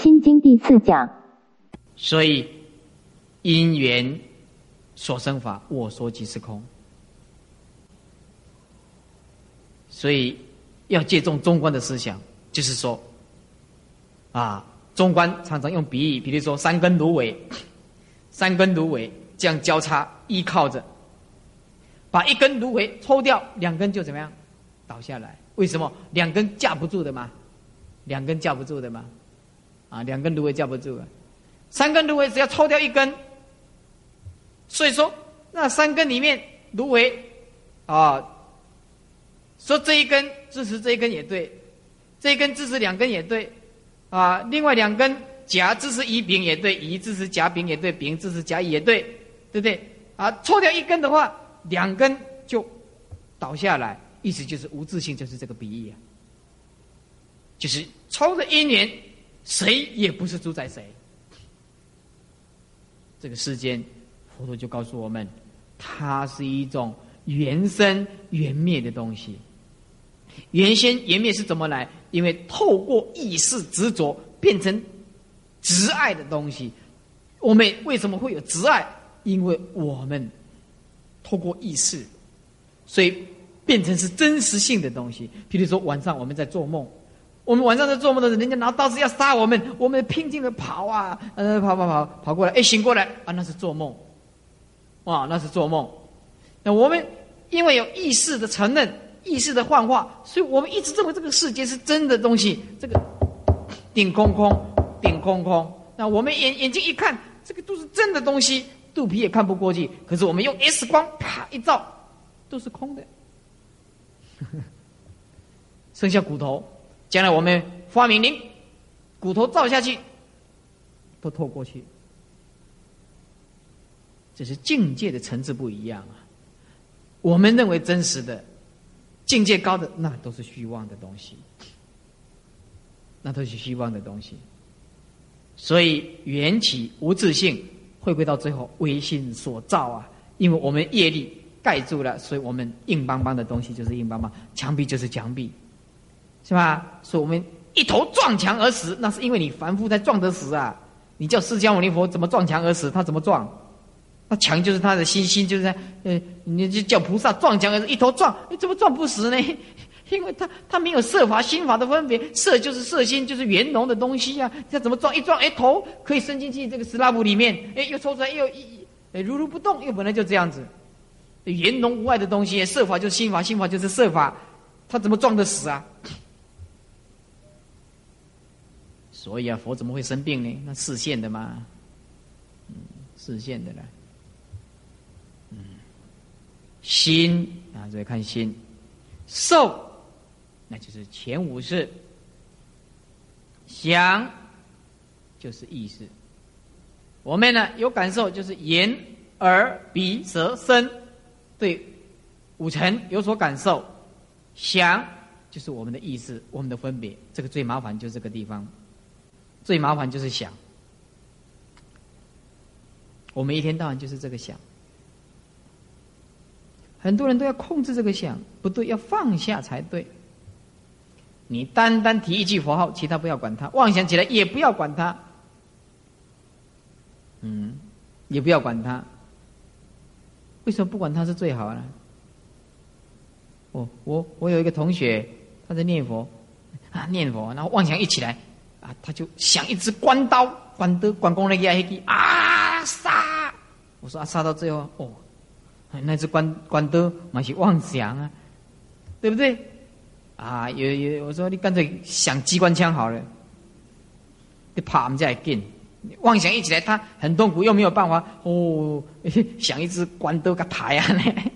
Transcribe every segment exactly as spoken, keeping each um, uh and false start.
心经第四讲。所以因缘所生法，我说即是空。所以要借重中观的思想，就是说啊，中观常常用比喻，比如说三根芦苇，三根芦苇这样交叉依靠着，把一根芦苇抽掉，两根就怎么样倒下来？为什么？两根架不住的嘛，两根架不住的嘛，啊，两根芦苇架不住啊。三根芦苇只要抽掉一根，所以说那三根里面芦苇啊，说这一根支持这一根也对，这一根支持两根也对，啊，另外两根甲支持乙丙也对，乙支持甲丙也对，丙支持甲乙也对，对不对？啊，抽掉一根的话，两根就倒下来，意思就是无自性，就是这个比喻啊，就是抽的因缘，谁也不是主宰谁。这个世间，佛陀就告诉我们，它是一种缘生缘灭的东西。缘生缘灭是怎么来？因为透过意识执着变成执爱的东西。我们为什么会有执爱？因为我们透过意识，所以变成是真实性的东西。比如说晚上我们在做梦。我们晚上在做梦的时候，人家拿刀子要杀我们，我们拼劲的跑啊，呃，跑跑跑，跑过来，哎，醒过来啊，那是做梦，啊，那是做梦。那我们因为有意识的承认，意识的幻化，所以我们一直认为这个世界是真的东西。这个顶空空，顶空空。那我们眼眼睛一看，这个都是真的东西，肚皮也看不过去。可是我们用 X 光啪一照，都是空的，剩下骨头。将来我们发明灵，骨头照下去，都透过去。这是境界的层次不一样啊。我们认为真实的、境界高的，那都是虚妄的东西，那都是虚妄的东西。所以缘起无自性，回归到最后唯心所造啊。因为我们业力盖住了，所以我们硬邦邦的东西就是硬邦邦，墙壁就是墙壁。是吧？所以我们一头撞墙而死，那是因为你凡夫才撞得死啊！你叫释迦牟尼佛怎么撞墙而死？他怎么撞？那墙就是他的心，心就是他，呃，你就叫菩萨撞墙而死，一头撞，你怎么撞不死呢？因为他他没有色法、心法的分别，色就是色心，就是圆融的东西啊！他怎么撞？一撞，哎，头可以伸进去这个石蜡布里面，哎，又抽出来，又哎如如不动，又本来就这样子，圆融无碍的东西，色法就是心法，心法就是色法，他怎么撞得死啊？所以啊，佛怎么会生病呢？那视线的嘛，嗯，视线的啦，嗯，心啊，所以看心，受，那就是前五识，想，就是意识。我们呢有感受，就是眼、耳、鼻、舌、身，对五尘有所感受，想就是我们的意识，我们的分别。这个最麻烦就是这个地方。最麻烦就是想，我们一天到晚就是这个想，很多人都要控制这个想，不对，要放下才对。你单单提一句佛号，其他不要管它，妄想起来也不要管它，嗯，也不要管它。为什么不管它是最好呢？我我我有一个同学，他在念佛啊，念佛，然后妄想一起来。啊，他就想一支关刀，关刀，关公那个啊杀！我说啊，杀到最后哦，那只关关刀嘛是妄想啊，对不对？啊，有有，我说你干脆想机关枪好了，你怕我们再进。妄想一起来，他很痛苦，又没有办法哦，想一支关刀个台啊呢。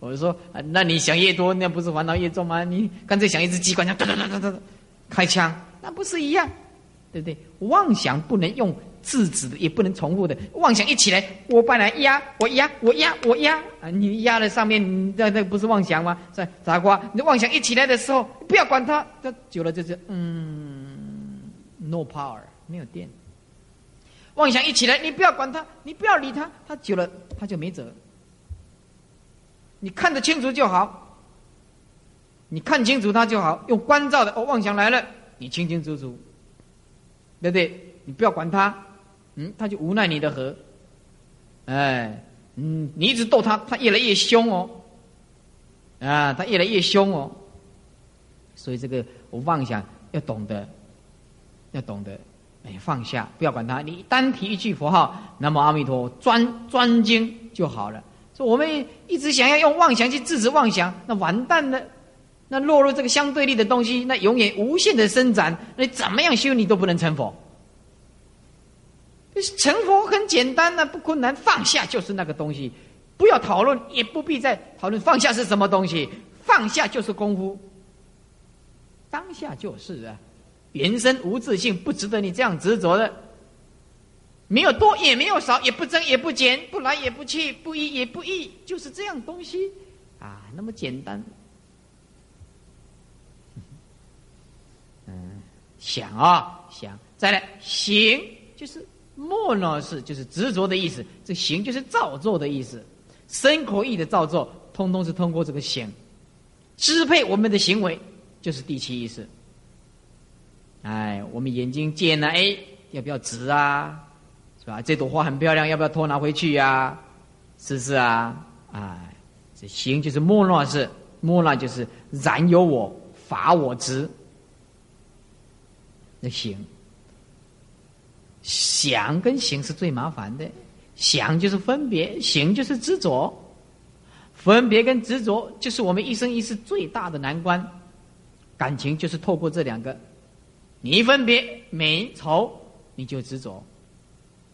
我说、啊，那你想越多，那不是烦恼越重吗？你干脆想一支机关枪，哒哒哒哒哒，开枪。那不是一样，对不对？妄想不能用制止的，也不能重复的。妄想一起来，我本来压，我压，我压，我压啊！你压了上面，你那那不是妄想吗？在傻瓜，你妄想一起来的时候，不要管它，这久了就是嗯 ，no power， 没有电。妄想一起来，你不要管它，你不要理它，它久了它就没辙。你看得清楚就好，你看清楚它就好，用关照的哦，妄想来了。你清清楚楚，对不对？你不要管他，嗯，他就无奈你的和，哎，嗯，你一直逗他，他越来越凶哦，啊，他越来越凶哦。所以这个我妄想要懂得，要懂得，哎，放下，不要管他。你单提一句佛号，南无阿弥陀佛，专专精就好了。所以我们一直想要用妄想去制止妄想，那完蛋了。那落入这个相对立的东西，那永远无限的伸展，那怎么样修你都不能成佛。成佛很简单啊，不困难，放下就是那个东西，不要讨论，也不必再讨论放下是什么东西，放下就是功夫，当下就是啊，原生无自性，不值得你这样执着的，没有多也没有少，也不增也不减，不来也不去，不一也不异，就是这样东西啊，那么简单。想啊、哦，想，再来行，就是莫呢是就是执着的意思，这行就是造作的意思，身口意的造作，通通是通过这个行，支配我们的行为，就是第七意识。哎，我们眼睛见了、啊，哎，要不要执啊？是吧？这朵花很漂亮，要不要偷拿回去呀、啊？是不是啊？哎，这行就是莫呢是，莫呢就是染有我，法我执。那行，想跟行是最麻烦的。想就是分别，行就是执着。分别跟执着就是我们一生一世最大的难关。感情就是透过这两个，你一分别美丑，你就执着。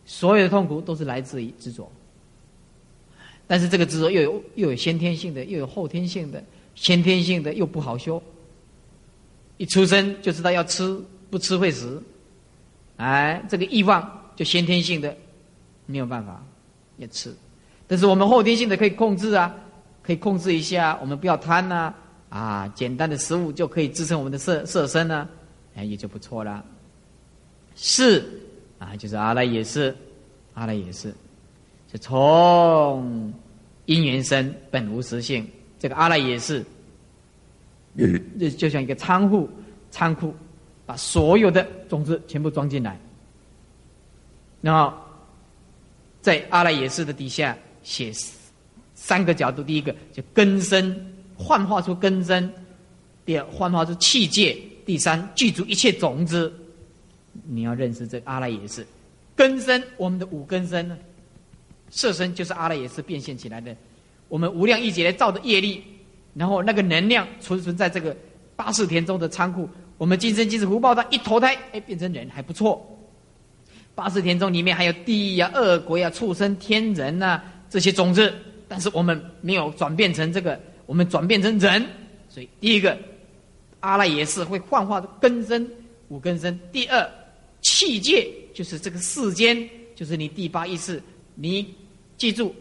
所有的痛苦都是来自于执着。但是这个执着又有又有先天性的，又有后天性的。先天性的又不好修，一出生就知道要吃。不吃会死，哎，这个欲望就先天性的，没有办法也吃。但是我们后天性的可以控制啊，可以控制一下，我们不要贪呐、啊，啊，简单的食物就可以支撑我们的色色身呢、啊，哎，也就不错了。是啊，就是阿赖耶识，阿赖耶识，就从因缘生本无实性，这个阿赖耶识，就就像一个仓库，仓库。把所有的种子全部装进来，然后在阿赖耶识的底下写三个角度：第一个就根身，幻化出根身；第二，幻化出器界；第三，具足一切种子。你要认识这个阿赖耶识根身，我们的五根身呢，色身就是阿赖耶识变现起来的，我们无量亿劫来造的业力，然后那个能量存存在这个八识田中的仓库。我们今生今世福报大，一投胎，哎，变成人还不错。八识田中里面还有地狱啊、恶鬼啊、畜生、天人啊这些种子，但是我们没有转变成这个，我们转变成人。所以第一个，阿赖耶识会幻化的根身五根身；第二，器界就是这个世间，就是你第八意识。你记住，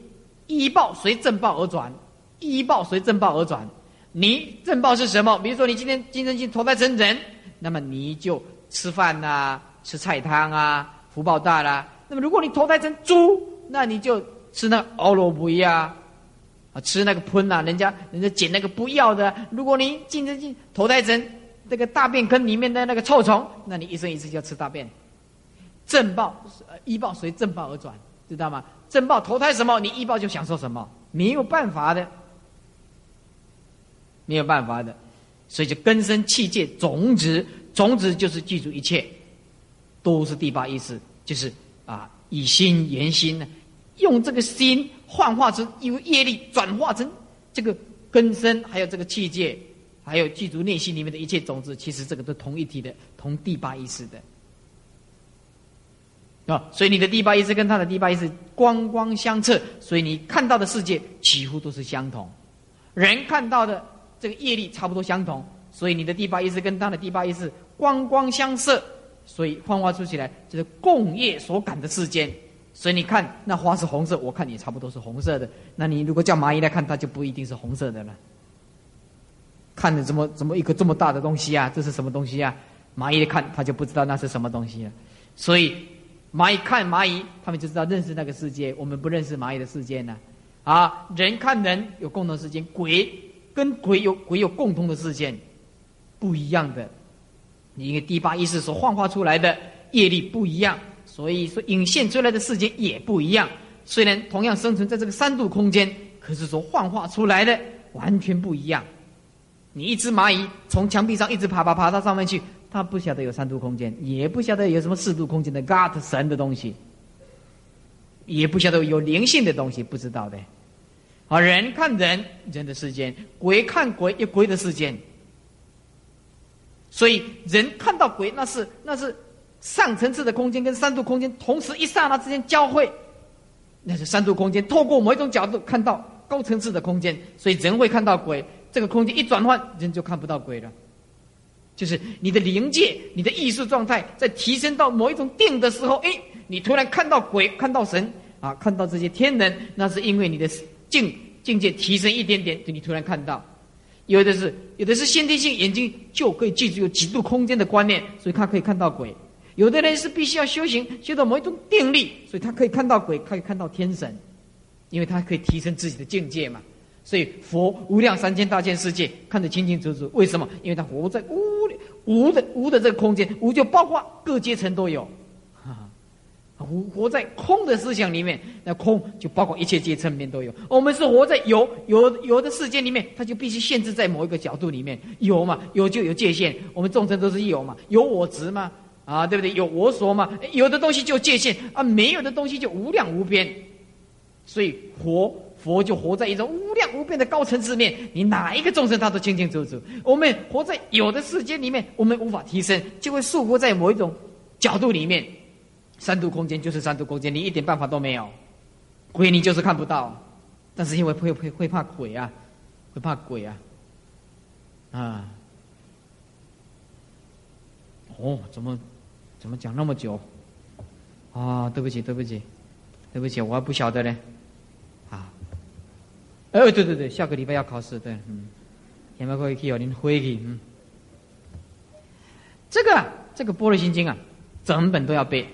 依报随正报而转，依报随正报而转。你正报是什么？比如说你今天今生今投胎成人，那么你就吃饭啊，吃菜汤啊，福报大啦、啊。那么如果你投胎成猪，那你就吃那个熬萝卜呀，啊，吃那个喷啊，人家人家捡那个不要的。如果你今生今投胎成那个大便坑里面的那个臭虫，那你一生一世就要吃大便。正报依报随正报而转，知道吗？正报投胎什么，你依报就享受什么，没有办法的。没有办法的，所以就根生器界种子，种子就是记住一切，都是第八意识，就是啊，以心言心呢，用这个心幻化成因为业力转化成这个根生，还有这个器界，还有记住内心里面的一切种子，其实这个都同一体的，同第八意识的。啊、哦，所以你的第八意识跟他的第八意识光光相彻，所以你看到的世界几乎都是相同，人看到的。这个业力差不多相同，所以你的第八意识跟他的第八意识光光相射，所以幻化出起来就是共业所感的世间。所以你看那花是红色，我看也差不多是红色的。那你如果叫蚂蚁来看，它就不一定是红色的了。看着怎么怎么一个这么大的东西啊，这是什么东西啊？蚂蚁来看，它就不知道那是什么东西了、啊。所以蚂蚁看蚂蚁，他们就知道认识那个世界。我们不认识蚂蚁的世界呢、啊。啊，人看人有共同世界，鬼。跟鬼有鬼有共同的事件，不一样的。你因为第八意识所幻化出来的业力不一样，所以说引现出来的世界也不一样。虽然同样生存在这个三度空间，可是所幻化出来的完全不一样。你一只蚂蚁从墙壁上一直爬爬爬到上面去，它不晓得有三度空间，也不晓得有什么四度空间的 God 神的东西，也不晓得有灵性的东西，不知道的。好，人看人，人的世间；鬼看鬼，也鬼的世间。所以人看到鬼，那是那是上层次的空间跟三度空间同时一刹那之间交汇，那是三度空间透过某一种角度看到高层次的空间，所以人会看到鬼。这个空间一转换，人就看不到鬼了。就是你的灵界，你的意识状态在提升到某一种定的时候，哎，你突然看到鬼，看到神啊，看到这些天人，那是因为你的境境界提升一点点，你突然看到。有的是有的是先天性眼睛就可以记住有几度空间的观念，所以他可以看到鬼。有的人是必须要修行，修到某一种定力，所以他可以看到鬼，可以看到天神，因为他可以提升自己的境界嘛。所以佛无量三千大千世界看得清清楚楚，为什么？因为他活在无无的无的这个空间，无就包括各阶层都有，活活在空的思想里面，那空就包括一切阶层里面都有。我们是活在有有有的世界里面，它就必须限制在某一个角度里面。有嘛，有就有界限。我们众生都是有嘛，有我执嘛，啊，对不对？有我所嘛，有的东西就界限啊，没有的东西就无量无边。所以活佛就活在一种无量无边的高层次面，你哪一个众生他都清清楚楚。我们活在有的世界里面，我们无法提升，就会束缚在某一种角度里面。三度空间就是三度空间，你一点办法都没有。鬼你就是看不到，但是因为会会会怕鬼啊，会怕鬼啊，啊，哦，怎么怎么讲那么久？啊，对不起，对不起，对不起，我还不晓得呢。啊，哎，对对对，下个礼拜要考试，对，嗯，前面过去有您回去，嗯，这个这个《般若心经》啊，整本都要背。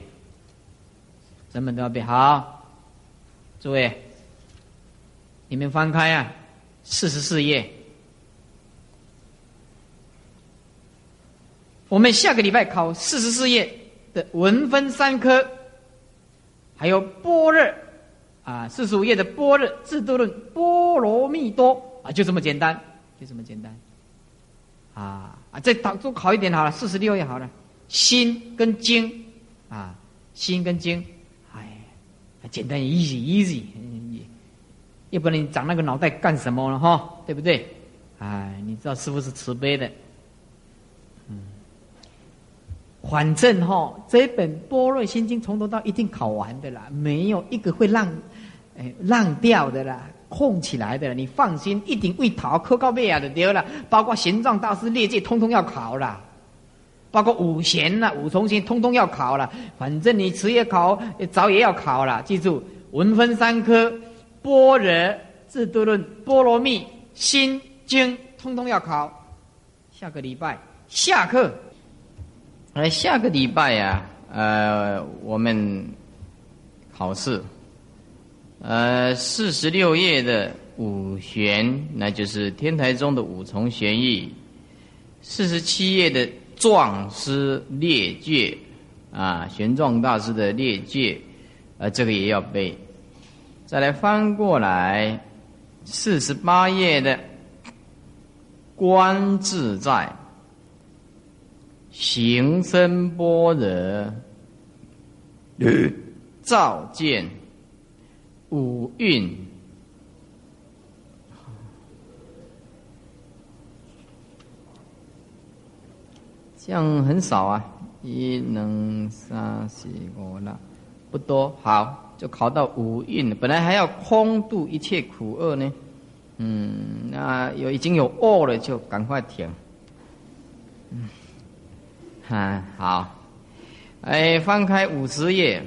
整本都要背好，诸位，你们翻开啊，四十四页。我们下个礼拜考四十四页的文分三科，还有般若啊，四十五页的般若智度论、波罗蜜多啊，就这么简单，就这么简单。啊啊，再考多考一点好了，四十六页好了，心跟经啊，心跟经。简单 easy easy， 要不然你长那个脑袋干什么了哈？对不对？哎，你知道师父是慈悲的，嗯，反正哈，这本《般若心经》从头到一定考完的啦，没有一个会浪，哎，浪掉的啦，空起来的，你放心，一定会逃，考到尾啊就对了。包括玄奘大师列界，通通要考啦。包括五贤啦、啊、五重贤，通通要考了。反正你迟也考，早也要考了。记住，文分三科，般若、智度论、波罗蜜、心经，通通要考。下个礼拜下课。而下个礼拜啊，呃，我们考试，呃，四十六页的五玄，那就是天台宗的五重玄义；四十七页的。壮师列戒啊，玄奘大师的列戒，呃，这个也要背。再来翻过来，四十八页的观自在、行深般若、照见、五蕴。这样很少啊，一能三四五了，不多。好，就考到五蕴，本来还要空度一切苦厄呢。嗯，那有已经有恶了，就赶快停。嗯，啊，好，哎，翻开五十页，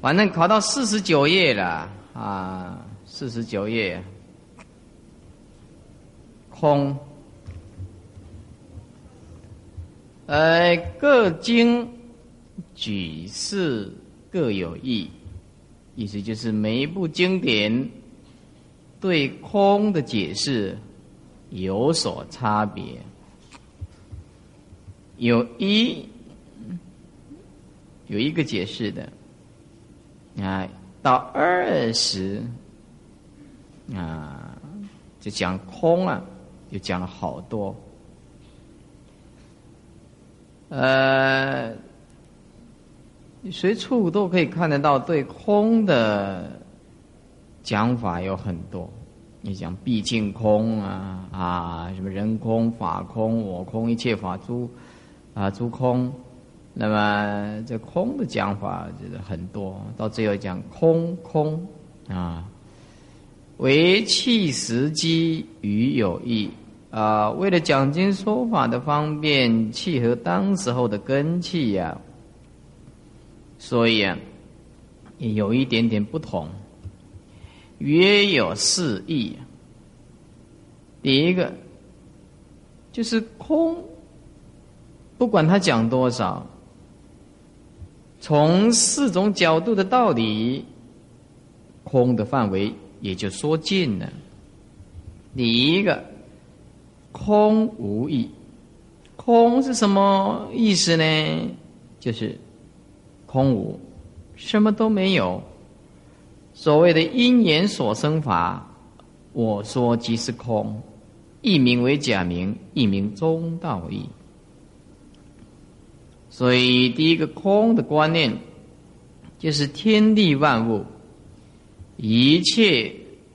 反正考到四十九页了啊，四十九页，空。呃，各经举世各有意，意思就是每一部经典对空的解释有所差别。有一有一个解释的啊，到二十啊，就讲空啊，就讲了好多。呃，随处都可以看得到对空的讲法有很多。你讲毕竟空啊啊，什么人空、法空、我空、一切法诸啊诸空。那么这空的讲法就是很多，到最后讲空空啊，唯弃实机与有益啊。为了讲经说法的方便，契合当时候的根器啊，所以啊，也有一点点不同。约有四义，第一个就是空，不管他讲多少。从四种角度的道理，空的范围也就说尽了。第一个，空无义。空是什么意思呢？就是空无，什么都没有。所谓的因缘所生法，我说即是空，一名为假名，一名中道义。所以第一个空的观念，就是天地万物一切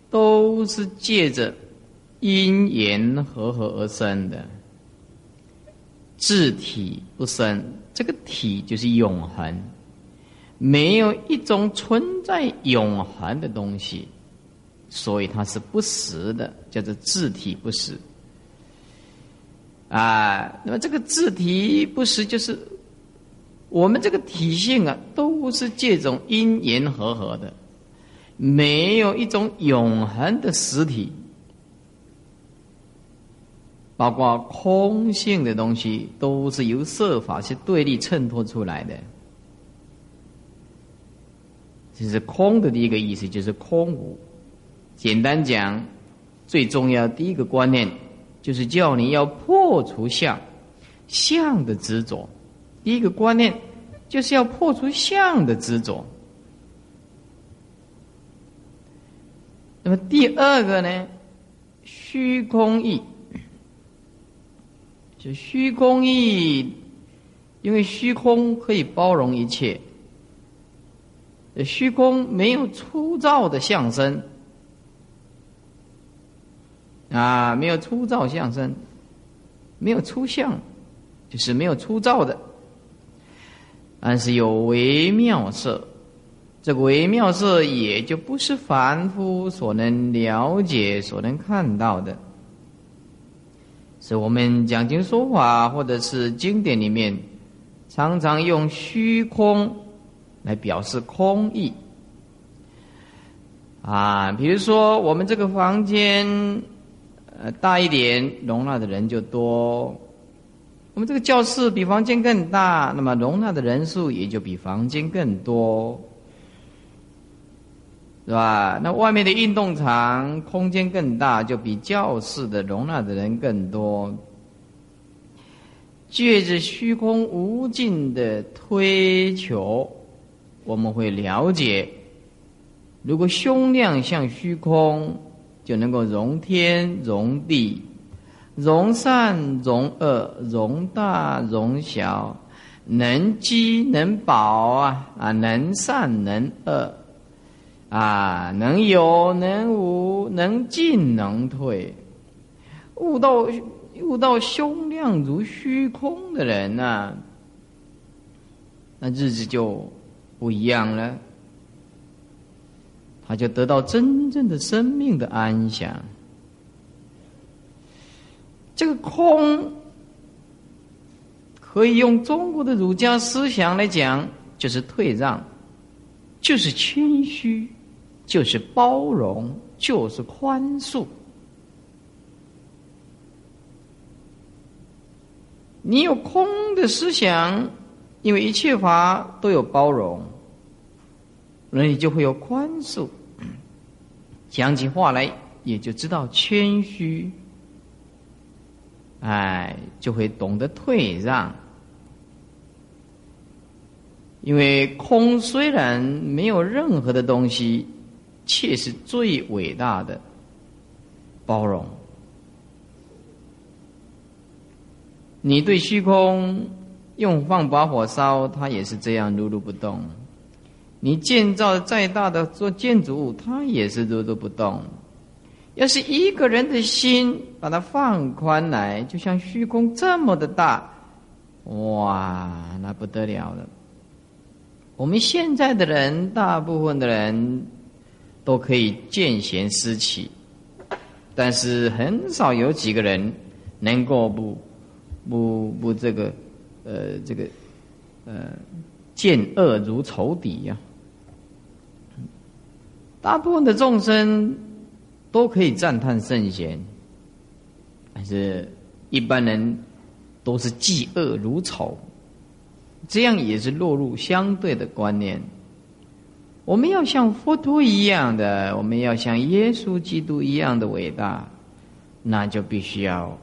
都是借着因缘和合而生的，自体不生，这个体就是永恒，没有一种存在永恒的东西，所以它是不实的，叫做自体不实啊。那么这个自体不实就是我们这个体性啊，都是这种因缘和合的，没有一种永恒的实体，包括空性的东西，都是由色法去对立衬托出来的。这是空的第一个意思，就是空无。简单讲，最重要的第一个观念，就是叫你要破除相，相的执着。第一个观念就是要破除相的执着。那么第二个呢，虚空义。就虚空义，因为虚空可以包容一切，虚空没有粗糙的相身啊，没有粗糙相身，没有粗相，就是没有粗糙的，但是有微妙色。这个微妙色也就不是凡夫所能了解、所能看到的，所以我们讲经说法或者是经典里面常常用虚空来表示空义啊。比如说我们这个房间呃大一点，容纳的人就多，我们这个教室比房间更大，那么容纳的人数也就比房间更多，是吧？那外面的运动场空间更大，就比教室的容纳的人更多。借着虚空无尽的推求，我们会了解，如果胸量像虚空，就能够容天、容地、容善、容恶、容大、容小，能积能保啊啊，能善能恶。啊，能有能无，能进能退，悟到悟到胸量如虚空的人啊，那日子就不一样了，他就得到真正的生命的安详。这个空，可以用中国的儒家思想来讲，就是退让，就是谦虚，就是包容，就是宽恕。你有空的思想，因为一切法都有包容，那你就会有宽恕，讲起话来也就知道谦虚，哎，就会懂得退让。因为空虽然没有任何的东西，却是最伟大的包容。你对虚空用放把火烧，它也是这样如如不动。你建造再大的做建筑物，它也是如如不动。要是一个人的心把它放宽来，就像虚空这么的大，哇，那不得了了。我们现在的人，大部分的人都可以见贤思齐，但是很少有几个人能够不不不这个呃这个呃见恶如仇敌呀、啊。大部分的众生都可以赞叹圣贤，但是一般人都是嫉恶如仇，这样也是落入相对的观念。我们要像佛陀一样的，我们要像耶稣基督一样的伟大，那就必须要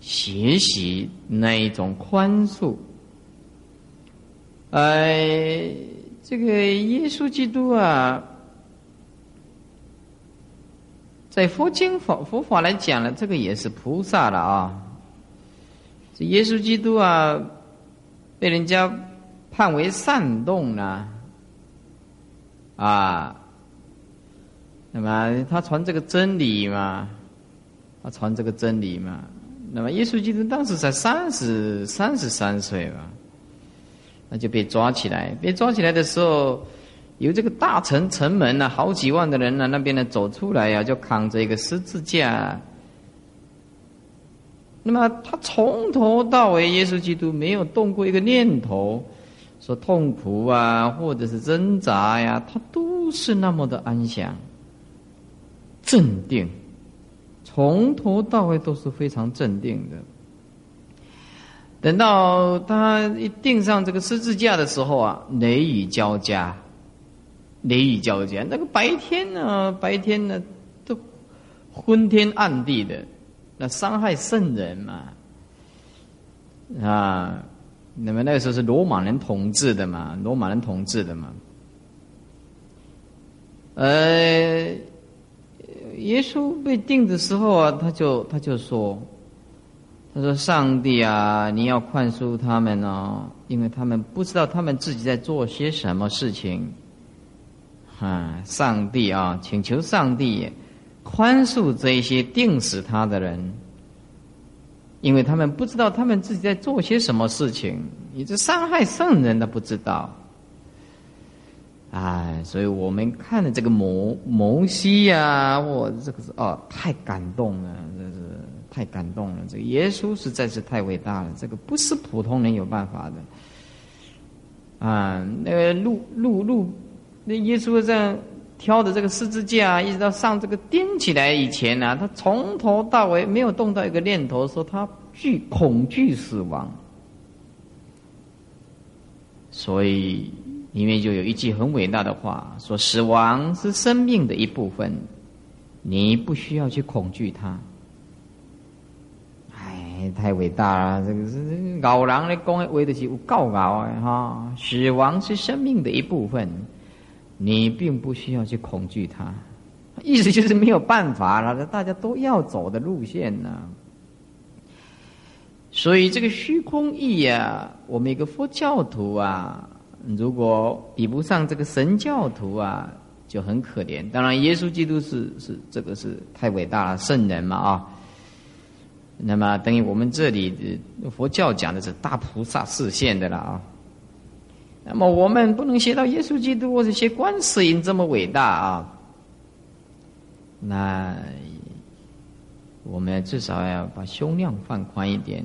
学习那一种宽恕。呃，这个耶稣基督啊，在佛经佛佛法来讲了，这个也是菩萨了啊。这耶稣基督啊，被人家判为煽动呢，啊，那么他传这个真理嘛，他传这个真理嘛。那么耶稣基督当时才三十三十三岁吧，那就被抓起来。被抓起来的时候，由这个大城城门呢、啊，好几万的人呢、啊，那边呢走出来呀、啊，就扛着一个十字架。那么他从头到尾，耶稣基督没有动过一个念头，说痛苦啊，或者是挣扎呀、啊，他都是那么的安详、镇定，从头到尾都是非常镇定的。等到他一钉上这个十字架的时候啊，雷雨交加，雷雨交加。那个白天呢、啊，白天呢、啊，都昏天暗地的。那伤害圣人嘛，啊，那么那个时候是罗马人统治的嘛，罗马人统治的嘛。呃，耶稣被钉的时候啊，他就他就说，他说上帝啊，你要宽恕他们哦，因为他们不知道他们自己在做些什么事情。啊，上帝啊，请求上帝宽恕这些定死他的人，因为他们不知道他们自己在做些什么事情，你这伤害圣人的不知道。哎，所以我们看了这个摩摩西啊，我这个是哦，太感动了，这是太感动了。这个耶稣实在是太伟大了，这个不是普通人有办法的。啊，那个路路路，那耶稣这样挑的这个十字架，一直到上这个钉起来以前啊，他从头到尾没有动到一个念头，说他惧恐惧死亡。所以里面就有一句很伟大的话，说死亡是生命的一部分，你不需要去恐惧它。哎，太伟大了！这个是老人咧讲的话，就是有够老的哈。死亡是生命的一部分。你并不需要去恐惧它，意思就是没有办法了，大家都要走的路线呢、啊。所以这个虚空义啊，我们一个佛教徒啊，如果比不上这个神教徒啊，就很可怜。当然，耶稣基督是是这个是太伟大了，圣人嘛啊。那么等于我们这里佛教讲的是大菩萨示现的了啊。那么我们不能学到耶稣基督或者学观世音这么伟大啊！那我们至少要把胸量放宽一点，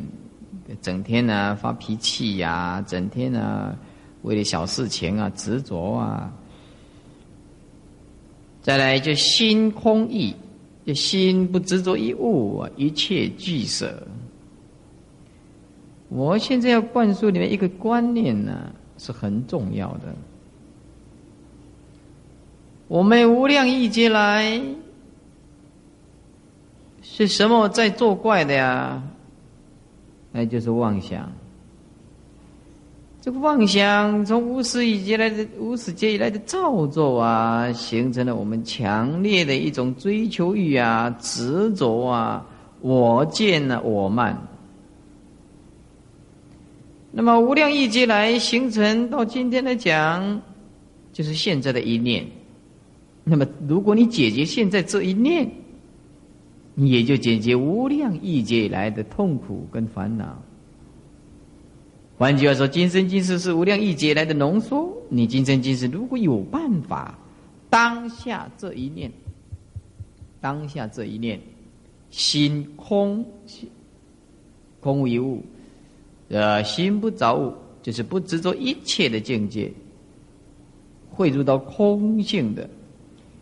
整天呢、啊、发脾气呀、啊，整天呢、啊、为了小事情啊执着啊。再来就心空意，就心不执着一物、啊，一切俱舍。我现在要灌输你们一个观念呢、啊。是很重要的。我们无量义劫来，是什么在作怪的呀？那就是妄想。这个妄想从无始以来的无始劫以来的造作啊，形成了我们强烈的一种追求欲啊、执着啊、我见啊、我慢。那么无量亿劫来形成到今天来讲，就是现在的一念。那么如果你解决现在这一念，你也就解决无量亿劫以来的痛苦跟烦恼。换句话说，今生今世是无量亿劫来的浓缩。你今生今世如果有办法，当下这一念，当下这一念，心空，空无一物，呃，心不着物，就是不执着一切的境界，汇入到空性的，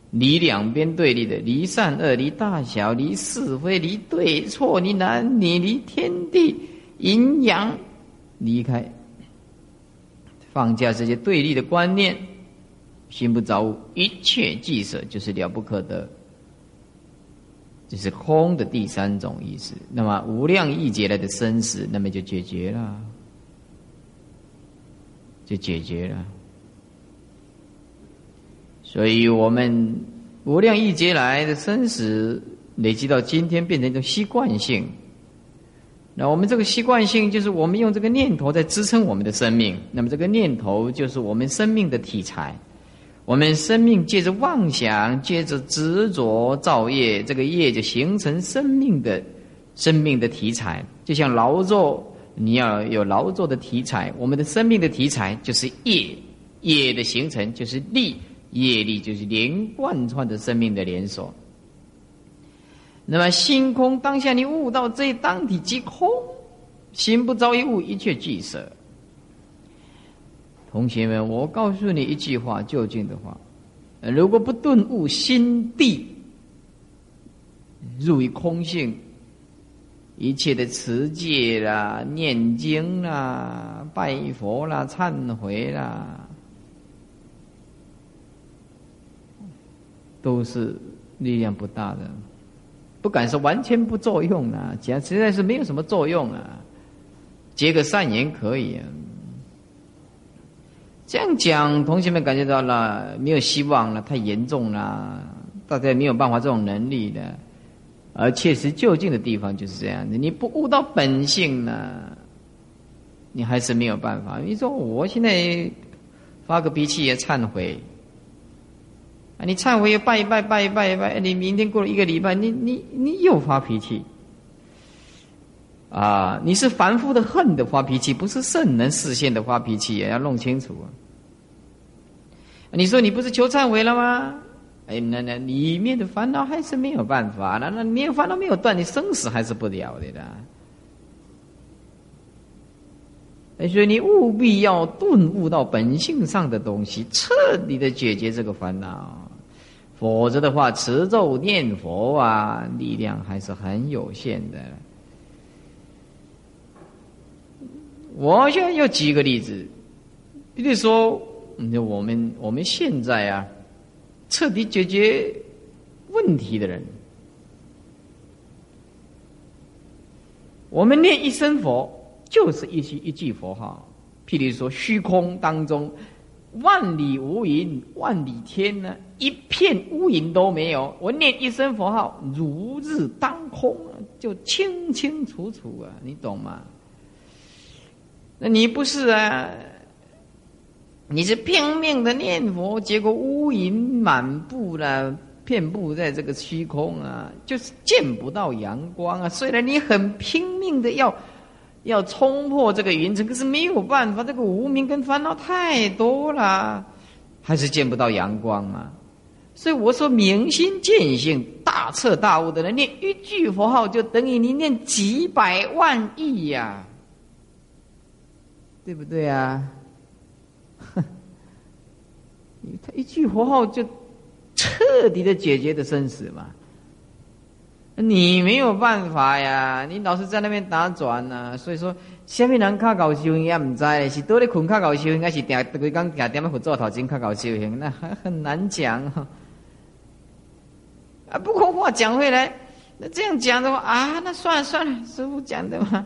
离两边对立的，离善恶，离大小，离是非，离对错，离男女，离天地阴阳。离开，放下这些对立的观念，心不着物，一切俱舍，就是了不可得，这是空的第三种意思。那么无量亿劫来的生死，那么就解决了，就解决了。所以我们无量亿劫来的生死累积到今天，变成一种习惯性。那我们这个习惯性，就是我们用这个念头在支撑我们的生命。那么这个念头就是我们生命的题材。我们生命借着妄想，借着执着造业，这个业就形成生命的生命的题材。就像劳作，你要有劳作的题材。我们的生命的题材就是业，业的形成就是力，业力就是连贯穿的生命的连锁。那么心空，当下你悟到这当体即空，心不着一物，一切俱舍。同学们，我告诉你一句话，究竟的话，如果不顿悟心地，入于空性，一切的持戒啦、念经啦、拜佛啦、忏悔啦，都是力量不大的。不敢说完全不作用啊，讲实在是没有什么作用啊。结个善缘可以啊。这样讲，同学们感觉到了没有希望了，太严重了，大家没有办法这种能力的。而确实究竟的地方就是这样子，你不悟到本性呢，你还是没有办法。你说我现在发个脾气也忏悔。你忏悔又拜一拜拜一拜一拜，你明天过了一个礼拜，你你你又发脾气，啊！你是凡夫的恨的发脾气，不是圣人视线的发脾气，也要弄清楚啊！你说你不是求忏悔了吗？哎，那那里面的烦恼还是没有办法，那那你烦恼没有断，你生死还是不了的啦。所以你务必要顿悟到本性上的东西，彻底的解决这个烦恼，否则的话，持咒念佛啊，力量还是很有限的。我现在要举一个例子，比如说，我们我们现在啊，彻底解决问题的人，我们念一声佛。就是一句一句佛号，譬如说虚空当中，万里无云，万里天呢、啊，一片乌云都没有。我念一声佛号，如日当空，就清清楚楚啊，你懂吗？那你不是啊？你是拼命的念佛，结果乌云满布了。遍布在这个虚空啊，就是见不到阳光啊。虽然你很拼命的要。要冲破这个云层，可是没有办法，这个无明跟烦恼太多了，还是见不到阳光啊。所以我说明心见性、大彻大悟的人，念一句佛号就等于你念几百万亿呀、啊，对不对啊？他一句佛号就彻底的解决的生死嘛。你没有办法呀，你老是在那边打转啊。所以说，下面人靠搞修行也唔知道，是多咧困靠搞修行，还是定规工定点啊佛做头前靠搞修行，那还很难讲啊、哦。啊，不过话讲回来，那这样讲的话啊，那算了算了，师父讲的嘛。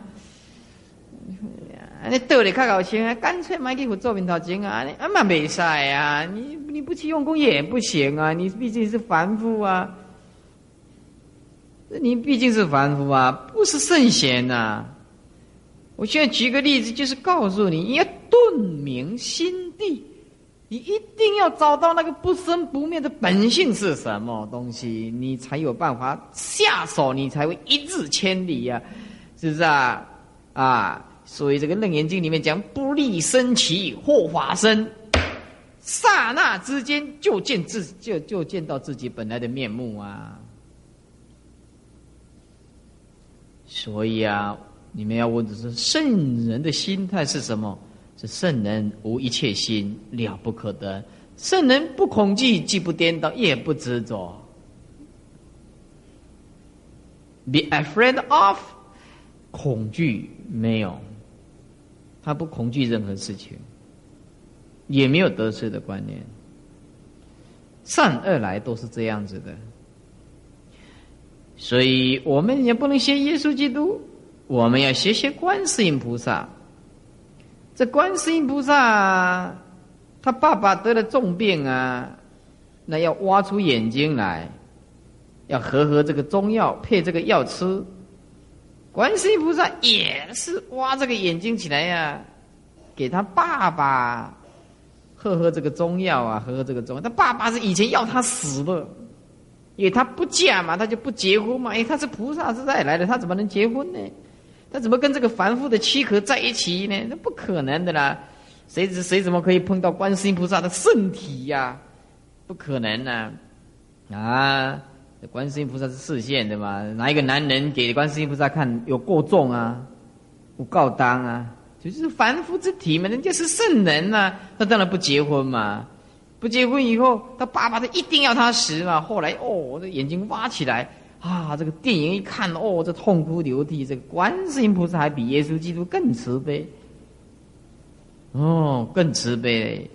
安尼倒咧较搞清啊，干脆买去佛祖面头前啊，安尼啊嘛袂使啊，你你不去用功也不行啊，你毕竟是凡夫啊，你毕竟是凡夫啊，不是圣贤啊。我现在举个例子，就是告诉你，你要顿明心地，你一定要找到那个不生不灭的本性是什么东西，你才有办法下手，你才会一掷千里啊，是不是啊？啊，所以这个《楞严经》里面讲，不立身起，获法身，刹那之间就见自就就见到自己本来的面目啊。所以啊。你们要问的是圣人的心态是什么？是圣人无一切心，了不可得。圣人不恐惧，既不颠倒，也不执着。Be afraid of， 恐惧没有，他不恐惧任何事情，也没有得失的观念。善恶来都是这样子的，所以我们也不能学耶稣基督。我们要学学观世音菩萨。这观世音菩萨啊，他爸爸得了重病啊，那要挖出眼睛来，要合合这个中药配这个药吃。观世音菩萨也是挖这个眼睛起来呀、啊，给他爸爸喝喝这个中药啊，喝喝这个中药。他爸爸是以前要他死了，因为他不嫁嘛，他就不结婚嘛。哎，他是菩萨是再来的，他怎么能结婚呢？他怎么跟这个凡夫的躯壳在一起呢？那不可能的啦！谁谁怎么可以碰到观世音菩萨的圣体呀、啊？不可能啊！啊，观世音菩萨是示现的嘛？哪一个男人给观世音菩萨看有过重啊？有够重啊？就是凡夫之体嘛，人家是圣人呐、啊，他当然不结婚嘛。不结婚以后，他爸爸就一定要他死嘛。后来哦，我的眼睛挖起来。啊，这个电影一看，哦，这痛哭流涕。这个观世音菩萨还比耶稣基督更慈悲，哦，更慈悲，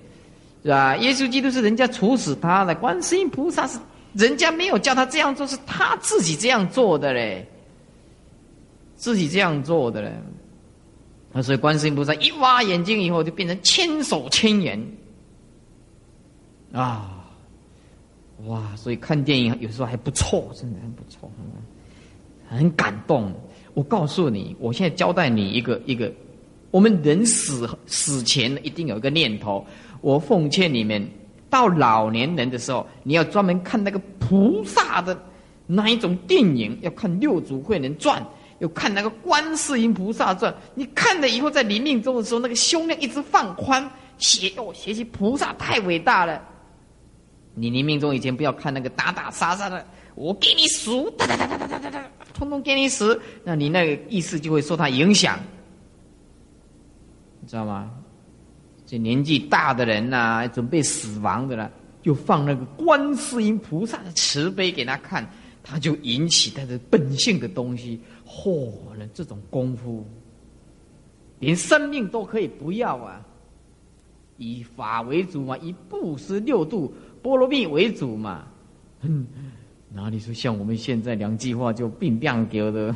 是吧？耶稣基督是人家处死他的，观世音菩萨是人家没有叫他这样做，是他自己这样做的嘞，自己这样做的嘞。所以观世音菩萨一挖眼睛以后，就变成千手千眼，啊。哇，所以看电影有时候还不错，真的很不错，很感动。我告诉你，我现在交代你一个一个，我们人死死前一定有一个念头。我奉劝你们，到老年人的时候，你要专门看那个菩萨的那一种电影，要看《六祖慧能传》，要看那个《观世音菩萨传》。你看了以后，在临命终的时候，那个胸量一直放宽，学哦，学习菩萨太伟大了。你临命终以前不要看那个打打杀杀的，我给你数，哒哒哒哒哒哒哒，通通给你死，那你那个意识就会受它影响，你知道吗？这年纪大的人呐、啊，准备死亡的了，就放那个观世音菩萨的慈悲给他看，他就引起他的本性的东西。嚯、哦，那这种功夫，连生命都可以不要啊！以法为主嘛，以布施六度。波罗蜜为主嘛，嗯，哪里说像我们现在两句话就病病丢的，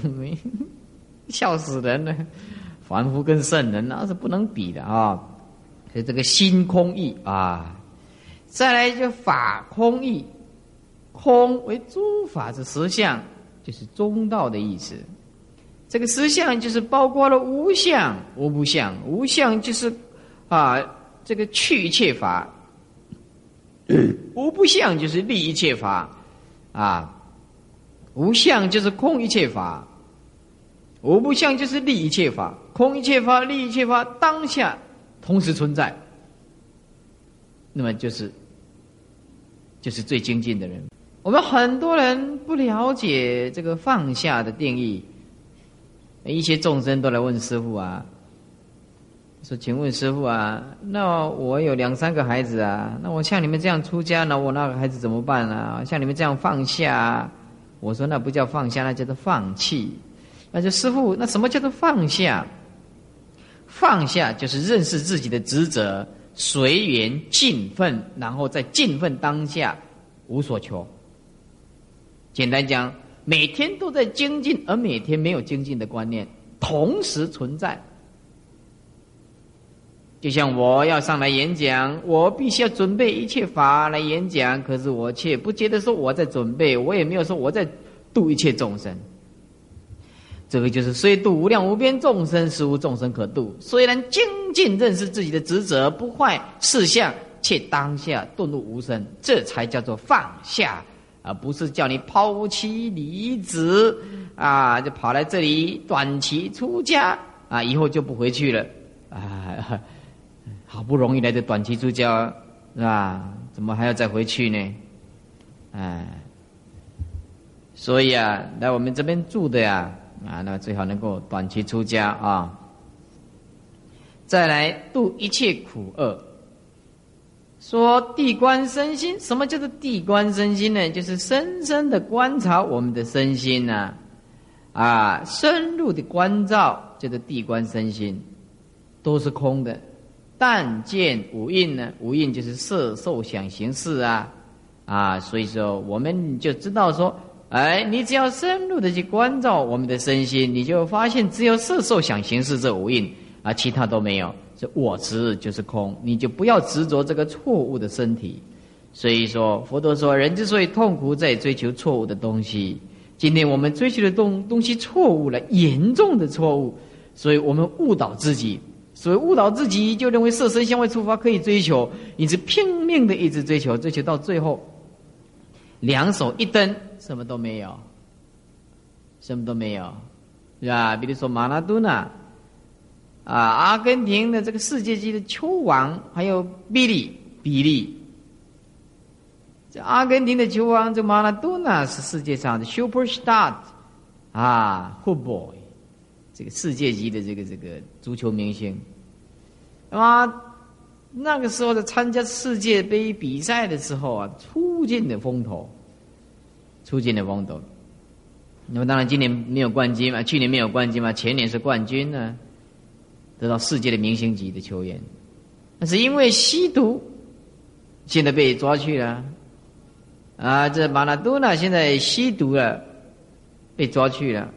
笑死人了。凡夫跟圣人那、啊、是不能比的啊。所以这个心空义啊，再来就法空义，空为诸法之实相，就是中道的意思。这个实相就是包括了无相、无不相，无相就是啊，这个去一切法。无不相就是立一切法，啊，无相就是空一切法，无不相就是立一切法，空一切法、立一切法当下同时存在，那么就是就是最精进的人。我们很多人不了解这个放下的定义，一些众生都来问师父啊。说，请问师父啊，那我有两三个孩子啊，那我像你们这样出家呢，我那个孩子怎么办啊？像你们这样放下、啊，我说那不叫放下，那叫做放弃。那就师父，那什么叫做放下？放下就是认识自己的职责，随缘尽分，然后在尽分当下无所求。简单讲，每天都在精进，而每天没有精进的观念同时存在。就像我要上来演讲，我必须要准备一切法来演讲，可是我却不觉得说我在准备，我也没有说我在度一切众生。这个就是虽度无量无边众生，实无众生可度。虽然精进认识自己的职责，不坏事项，却当下顿入无生，这才叫做放下，而不是叫你抛妻离子啊，就跑来这里短期出家啊，以后就不回去了啊！好不容易来的短期出家是吧？怎么还要再回去呢？啊，所以啊，来我们这边住的呀、啊。啊，那最好能够短期出家啊，再来度一切苦厄。说地观身心，什么叫做地观身心呢？就是深深的观察我们的身心啊，啊，深入的关照，叫做地观身心，都是空的，但见无印呢、啊？无印就是色、受、想、行、识啊，啊，所以说我们就知道说。哎，你只要深入的去关照我们的身心，你就发现只有色、受、想、行、识这五蕴啊，其他都没有。这我执就是空，你就不要执着这个错误的身体。所以说，佛陀说，人之所以痛苦，在追求错误的东西。今天我们追求的东东西错误了，严重的错误，所以我们误导自己。所以误导自己，就认为色身香味触法可以追求，你是拼命的一直追求，追求到最后。两手一蹬，什么都没有，什么都没有，是吧？比如说马拉多纳，啊，阿根廷的这个世界级的球王，还有比利，比利，这阿根廷的球王这马拉多纳是世界上的 super star， 啊 ，football， 这个世界级的这个这个足球明星，那么。那个时候在参加世界杯比赛的时候啊，出尽的风头，出尽的风头。那么当然今年没有冠军嘛，去年没有冠军嘛，前年是冠军呢、啊，得到世界的明星级的球员。那是因为吸毒，现在被抓去了。啊，这马拉多纳现在吸毒了，被抓去了，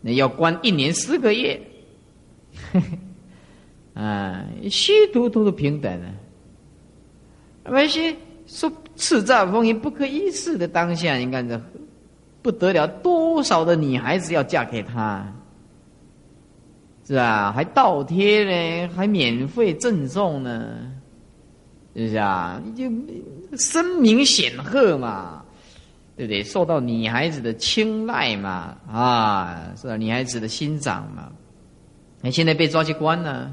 那要关一年四个月。呵呵啊，吸毒都是平等的、啊。那些说叱咤风云、不可一世的当下，你看这不得了，多少的女孩子要嫁给他，是吧？还倒贴呢，还免费赠送呢，是不是啊？就声名显赫嘛，对不对？受到女孩子的青睐嘛，啊，受到女孩子的欣赏嘛。那现在被抓去关了。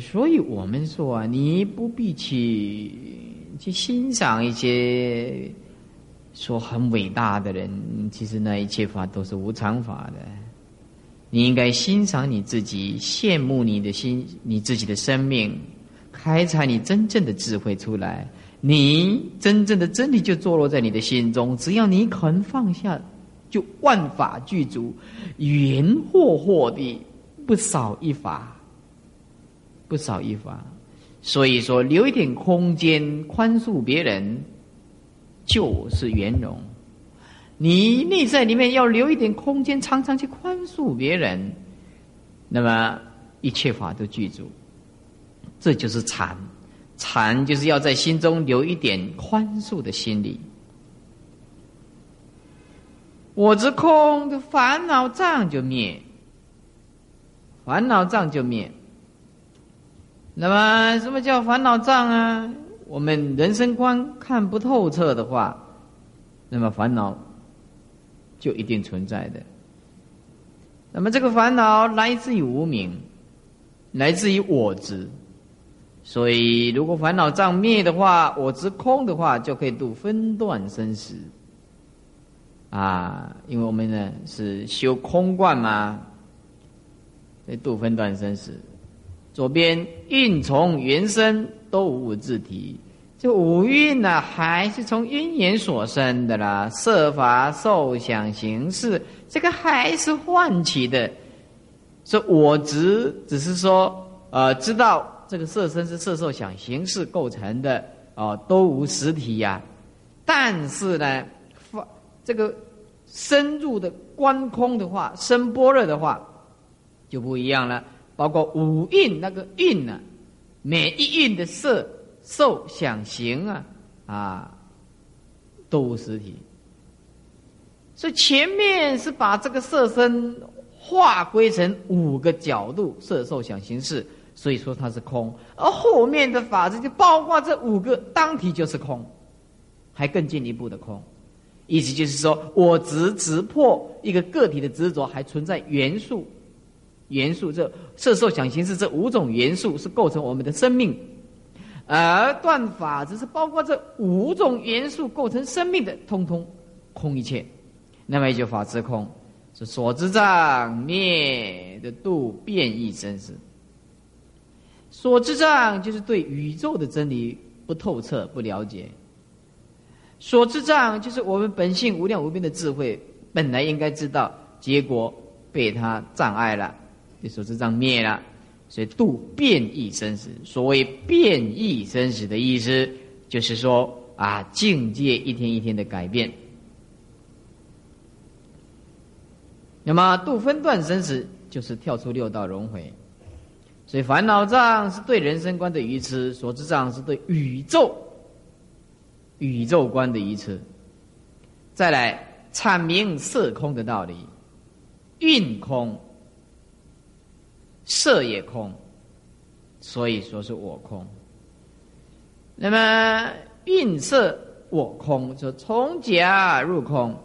所以我们说啊，你不必去去欣赏一些说很伟大的人，其实那一切法都是无常法的。你应该欣赏你自己，羡慕你的心，你自己的生命，开采你真正的智慧出来。你真正的真理就坐落在你的心中，只要你肯放下，就万法具足，圆霍霍的，不少一法。不少一法，所以说留一点空间宽恕别人，就是圆融。你内在里面要留一点空间，常常去宽恕别人，那么一切法都具足。这就是禅，禅就是要在心中留一点宽恕的心理。我执空的烦恼障就灭，烦恼障就灭。那么什么叫烦恼障啊？我们人生观看不透彻的话，那么烦恼就一定存在的。那么这个烦恼来自于无明，来自于我执。所以如果烦恼障灭的话，我执空的话，就可以度分段生死啊，因为我们呢是修空观嘛，所以度分段生死。左边运从缘生，都无自体，这五蕴呢、啊、还是从因缘所生的啦，色法受想行识，这个还是唤起的。所以我执只是说，呃，知道这个色身是色受想行识构成的，哦、呃，都无实体呀、啊。但是呢，这个深入的观空的话，深般若的话，就不一样了。包括五蕴那个蕴啊，每一蕴的色、受、想、行啊，啊，都无实体。所以前面是把这个色身划归成五个角度，色、受、想、行、识，所以说它是空。而后面的法子就包括这五个当体就是空，还更进一步的空。意思就是说，我执直破一个个体的执着，还存在元素。元素这色受想行识这五种元素是构成我们的生命，而断法只是包括这五种元素构成生命的，通通空一切。那么也就法之空，是所知障灭的度变异真实。所知障就是对宇宙的真理不透彻、不了解；所知障就是我们本性无量无边的智慧本来应该知道，结果被它障碍了。所知障灭了，所以度变异真实。所谓变异真实的意思，就是说啊，境界一天一天的改变。那么度分段生死，就是跳出六道轮回。所以烦恼障是对人生观的愚痴，所知障是对宇宙宇宙观的愚痴。再来阐明色空的道理，蕴空。色也空，所以说是我空。那么蕴色我空，说从假入空，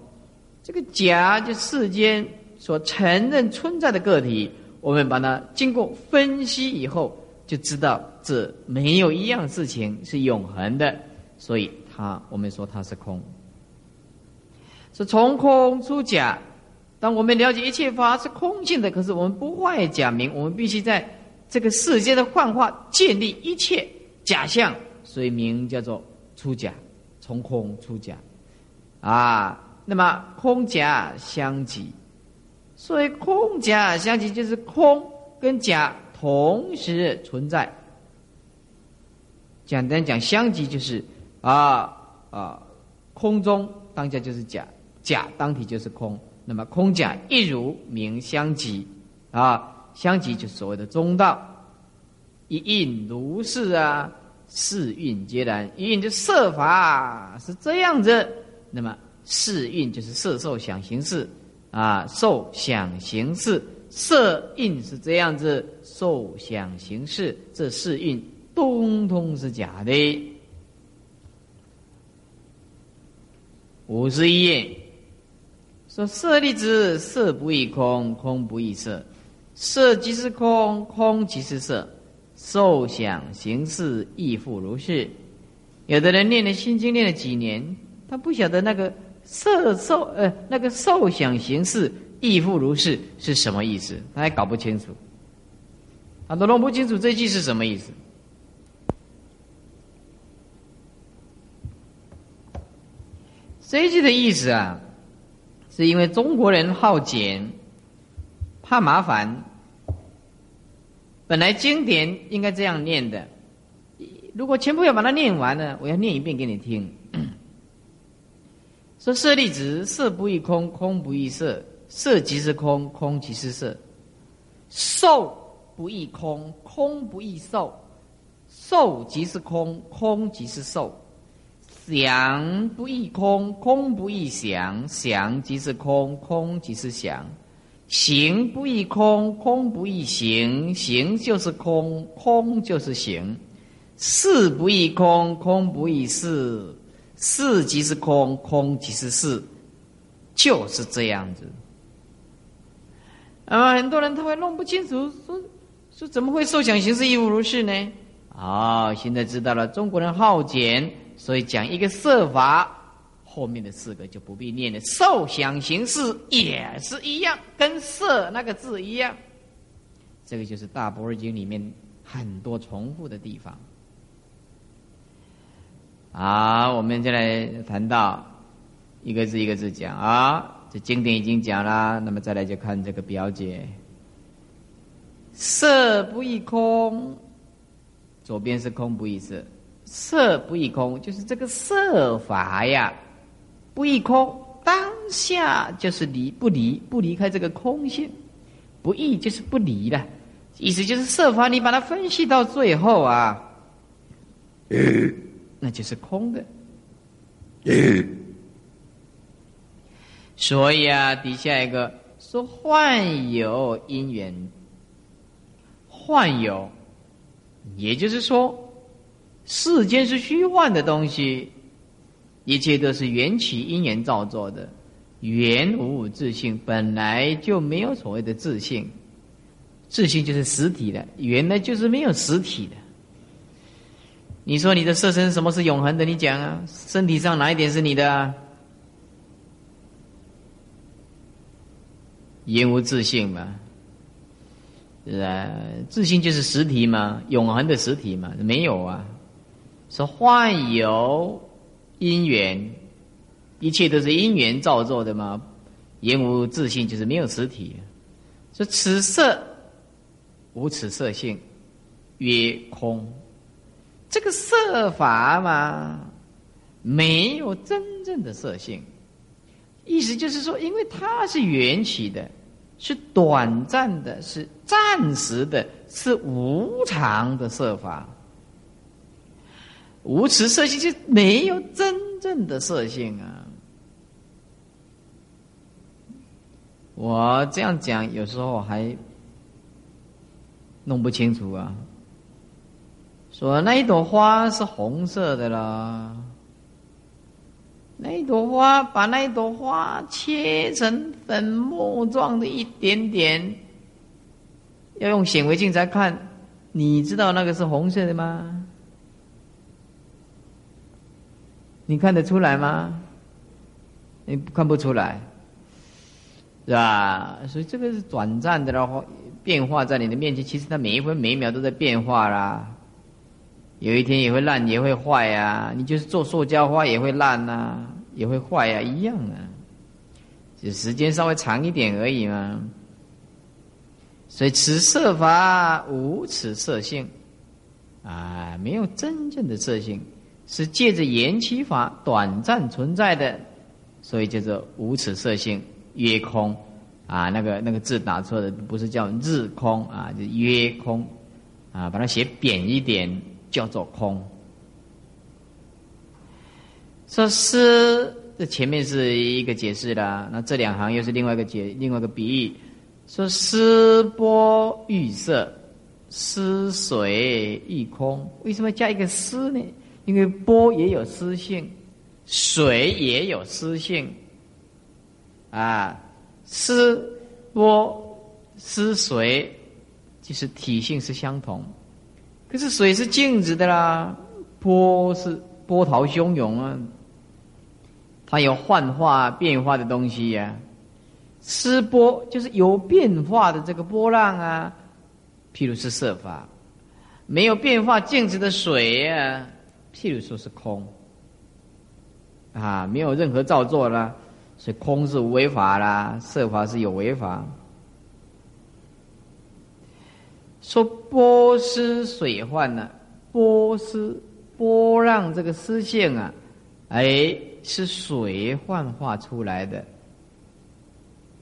这个假就世间所承认存在的个体，我们把它经过分析以后，就知道这没有一样事情是永恒的，所以它我们说它是空。说从空出假。当我们了解一切法是空性的，可是我们不坏假名，我们必须在这个世界的幻化建立一切假象，所以名叫做出假，从空出假啊。那么空假相即，所以空假相即就是空跟假同时存在。简单讲，相即就是啊啊，空中当下就是假，假当体就是空。那么空假一如，名相即啊，相即就是所谓的中道。一印如是啊，四蕴皆然。一印就色法是这样子，那么四蕴就是色受想行识啊，受想行识，色印是这样子，受想行识这四蕴通通是假的。五十一页。说色立之，色不异空，空不异色，色即是空，空即是色，受想行识亦复如是。有的人念了心经念了几年，他不晓得那个色受呃那个受想行识亦复如是是什么意思，他还搞不清楚，他都弄不清楚这句是什么意思。这一句的意思啊，是因为中国人好简，怕麻烦。本来经典应该这样念的，如果全部要把它念完呢，我要念一遍给你听。说色立之，色不异空，空不异色，色即是空，空即是色，受不异空，空不异受，受即是空，空即是受，想不异空，空不异想，想即是空，空即是想，行不异空，空不异行，行就是空，空就是行，识不异空，空不异识，识即是空，空即是识，就是这样子。那么很多人他会弄不清楚，说说怎么会受想行识亦复如是呢？哦，现在知道了，中国人好简。所以讲一个色法，后面的四个就不必念了。受想行识也是一样，跟色那个字一样。这个就是大般若经里面很多重复的地方。啊，我们就来谈到一个字一个字讲啊，这经典已经讲了，那么再来就看这个表解。色不异空，左边是空不异色。色不异空，就是这个色法呀，不异空，当下就是离不离不离开这个空性，不异就是不离了。意思就是设法，你把它分析到最后啊，嗯、那就是空的。嗯、所以啊，底下一个说幻有因缘，幻有，也就是说，世间是虚幻的东西，一切都是缘起因缘造作的。缘无自性，本来就没有所谓的自性，自性就是实体的，原来就是没有实体的。你说你的色身什么是永恒的？你讲啊，身体上哪一点是你的啊？言无自性嘛，是啊，自性就是实体嘛，永恒的实体嘛，没有啊。说幻有因缘。一切都是因缘造作的嘛，言无自性就是没有实体。说此色无此色性，曰空。这个色法嘛，没有真正的色性。意思就是说，因为它是缘起的，是短暂的，是暂时的，是无常的色法。无此色性就没有真正的色性啊。我这样讲，有时候还弄不清楚啊。说那一朵花是红色的啦，那一朵花把那一朵花切成粉末状的一点点，要用显微镜才看。你知道那个是红色的吗？你看得出来吗？你看不出来。是吧？所以这个是短暂的啦，变化在你的面前。其实它每一分每一秒都在变化啦，有一天也会烂，也会坏啊。你就是做塑胶花也会烂啊，也会坏啊，一样啊，只时间稍微长一点而已嘛。所以此色法无此色性啊，没有真正的色性，是借着缘起法短暂存在的，所以叫做无此色性。曰空啊，那个那个字打错的，不是叫日空啊，就是曰空啊，把它写扁一点叫做空。说思，这前面是一个解释啦，那这两行又是另外一个解，另外一个比喻。说思波欲色，思水欲空。为什么加一个思呢？因为波也有思性，水也有思性。啊，思波思水，就是体性是相同，可是水是静止的啦，波是波涛汹涌啊，它有幻化变化的东西呀、啊。思波就是有变化的这个波浪啊，譬如是色法；没有变化静止的水啊，譬如说是空啊，没有任何造作啦。所以空是无为法啦，色法是有为法。说波斯水患呢、啊，波斯波浪这个丝线啊，哎，是水幻化出来的。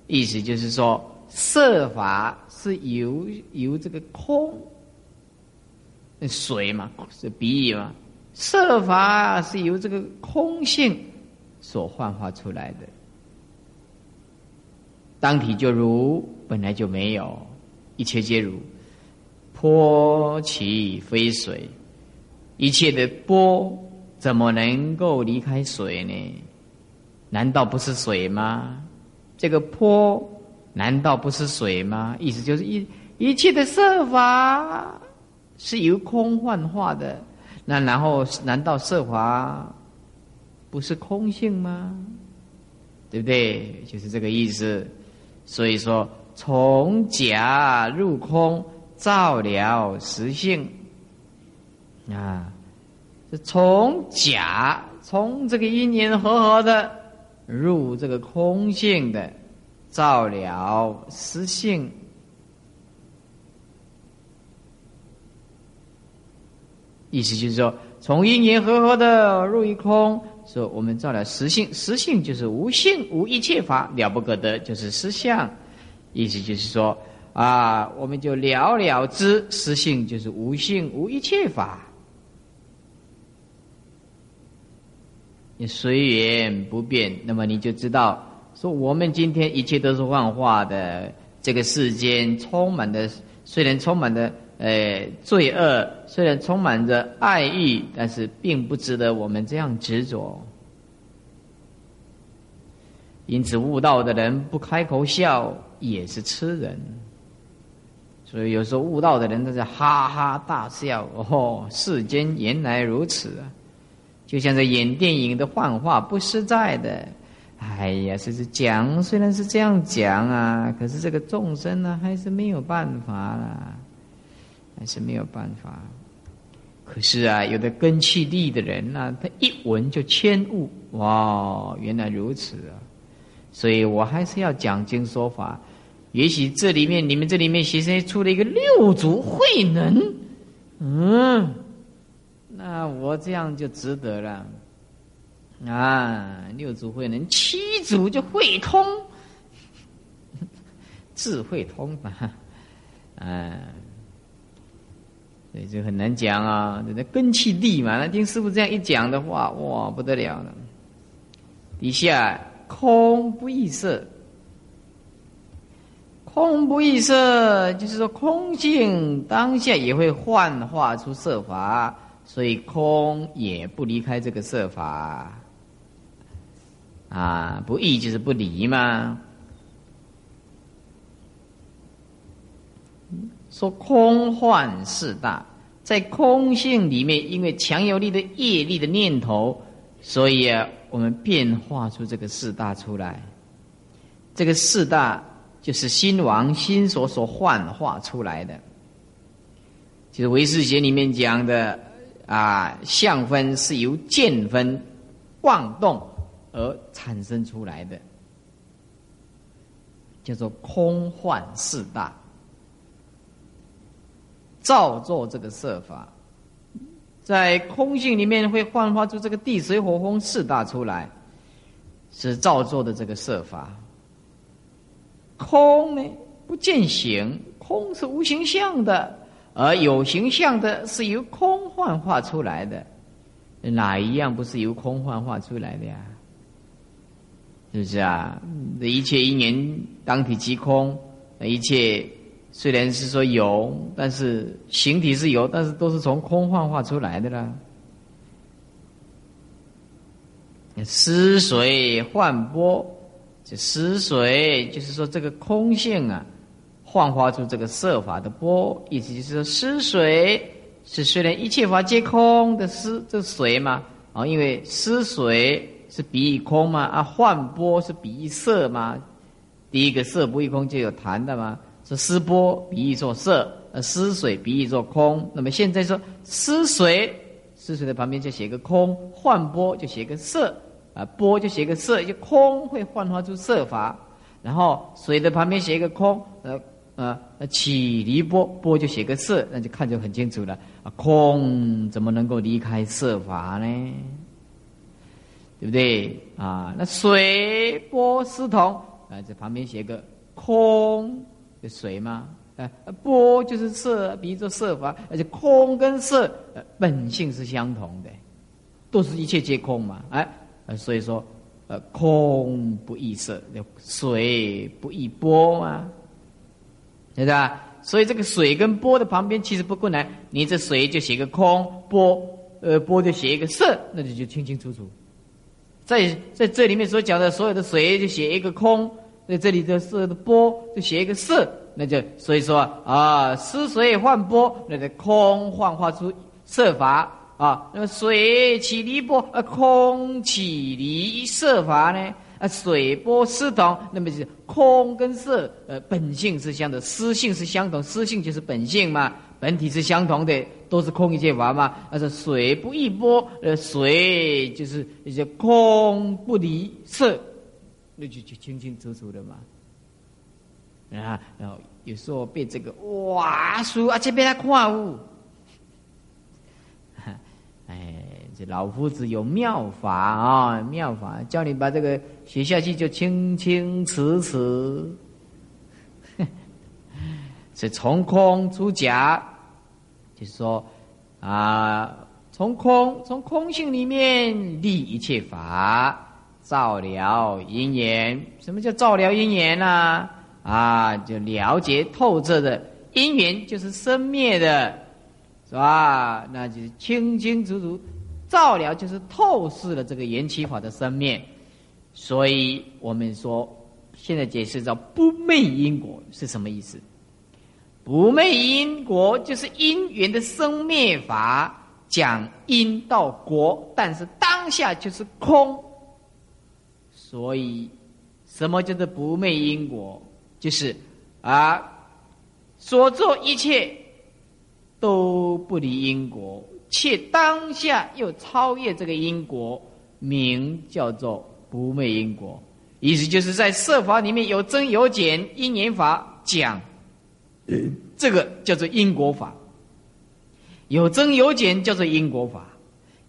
意思就是说，色法是由由这个空，水嘛，是比喻嘛，色法是由这个空性所幻化出来的。当体就如，本来就没有，一切皆如。波其非水，一切的波怎么能够离开水呢？难道不是水吗？这个波难道不是水吗？意思就是一一切的色法是由空幻化的，那然后难道色法不是空性吗？对不对？就是这个意思。所以说，从假入空，照了实性啊。从假，从这个因缘和合的入这个空性的，照了实性。意思就是说，从因缘和合的入一空。所以我们照了实性，实性就是无性无一切法，了不可得，就是实相。意思就是说，啊，我们就了了知实性就是无性无一切法，你随缘不变，那么你就知道说我们今天一切都是幻化的，这个世间充满的虽然充满的呃罪恶，虽然充满着爱欲，但是并不值得我们这样执着。因此悟道的人不开口笑也是痴人，所以有时候悟道的人都在哈哈大笑，哦，世间原来如此啊！就像在演电影的幻化，不实在的。哎呀，这是讲虽然是这样讲啊，可是这个众生呢、啊，还是没有办法啦，还是没有办法。可是啊，有的根气力的人呢、啊，他一闻就千悟，哇，原来如此啊！所以我还是要讲经说法，也许这里面你们这里面学生出了一个六祖慧能，嗯，那我这样就值得了啊！六祖慧能，七祖就慧通，智慧通啊，啊，所以这很难讲啊，这根气力嘛，那听师父这样一讲的话，哇，不得了了，底下。空不异色，空不异色，就是说空性当下也会幻化出色法，所以空也不离开这个色法。啊，不异就是不离嘛。说空幻四大，在空性里面，因为强有力的业力的念头，所以啊。我们变化出这个四大出来，这个四大就是心王心所所幻化出来的，就是唯识学里面讲的啊，相分是由见分妄动而产生出来的，叫做空幻四大，造作这个色法。在空性里面会幻化出这个地水火风四大出来，是造作的这个色法。空呢不见形，空是无形象的，而有形象的是由空幻化出来的，哪一样不是由空幻化出来的呀？是不是啊？一切因缘当体即空，一切。虽然是说有，但是形体是有，但是都是从空幻化出来的啦。思水幻波，这思水就是说这个空性啊，幻化出这个色法的波，意思就是说思水是虽然一切法皆空的思，这水嘛，啊、哦，因为思水是比喻空嘛，啊，幻波是比喻色嘛，第一个色不异空就有谈的嘛。说思波比喻作色，呃，思水比喻作空。那么现在说思水，思水的旁边就写个空，幻波就写个色，啊，波就写个色，就空会幻化出色法。然后水的旁边写一个空，呃呃，起离波，波就写个色，那就看就很清楚了。啊，空怎么能够离开色法呢？对不对？啊，那水波思同，啊，这旁边写个空。就水嘛，呃，波就是色，比喻作色法，而且空跟色、呃、本性是相同的，都是一切皆空嘛，哎、呃，所以说，呃，空不异色，水不异波嘛，对不对？所以这个水跟波的旁边其实不困难，你这水就写个空，波，呃，波就写一个色，那你就清清楚楚。在在这里面所讲的所有的水就写一个空。在这里的色的波就写一个色，那就所以说啊，思水幻波，那就空幻化出色法啊。那么水起离波，啊，空起离色法呢？啊，水波思同，那么就是空跟色，呃，本性是相同，思性是相同，思性就是本性嘛，本体是相同的，都是空一切法嘛。但是水不异波，呃，水就是就是空不离色。那就就清清楚楚的嘛，啊，然后有时候被这个哇叔啊，这边来看我，哎，这老夫子有妙法啊、哦，妙法叫你把这个写下去就清清楚楚，是从空出假，就是说啊，从空从空性里面立一切法，照了因缘。什么叫照了因缘啊？啊，就了解透彻的因缘，就是生灭的，是吧？那就是清清楚楚，照了就是透视了这个缘起法的生灭。所以我们说，现在解释到不昧因果是什么意思？不昧因果就是因缘的生灭法，讲因到果，但是当下就是空。所以，什么叫做不昧因果？就是啊，所做一切都不离因果，且当下又超越这个因果，名叫做不昧因果。意思就是在色法里面有增有减，因缘法讲。这个叫做因果法，有增有减叫做因果法。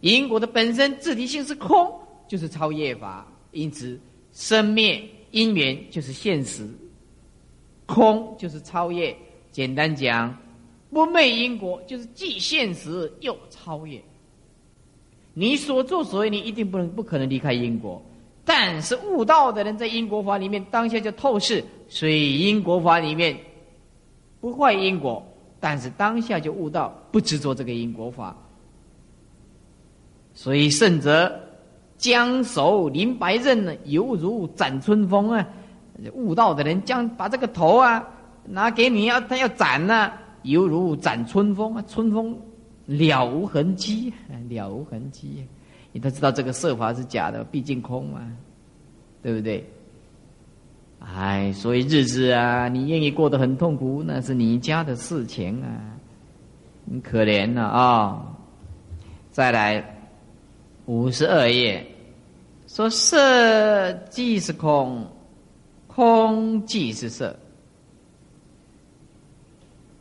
因果的本身自体性是空，就是超越法。因此，生灭因缘就是现实，空就是超越。简单讲，不昧因果就是既现实又超越。你所作所为，你一定不能不可能离开因果。但是悟道的人在因果法里面，当下就透视，所以因果法里面。不坏因果，但是当下就悟到，不执着这个因果法。所以圣者将手临白刃呢，犹如斩春风啊！悟道的人将把这个头啊拿给你，要他要斩呢、啊，犹如斩春风啊！春风了无痕迹，了无痕迹。你都知道这个色法是假的，毕竟空嘛、啊，对不对？哎，所以日子啊，你愿意过得很痛苦，那是你家的事情啊，很可怜了啊、哦。再来，五十二页，说色即是空，空即是色，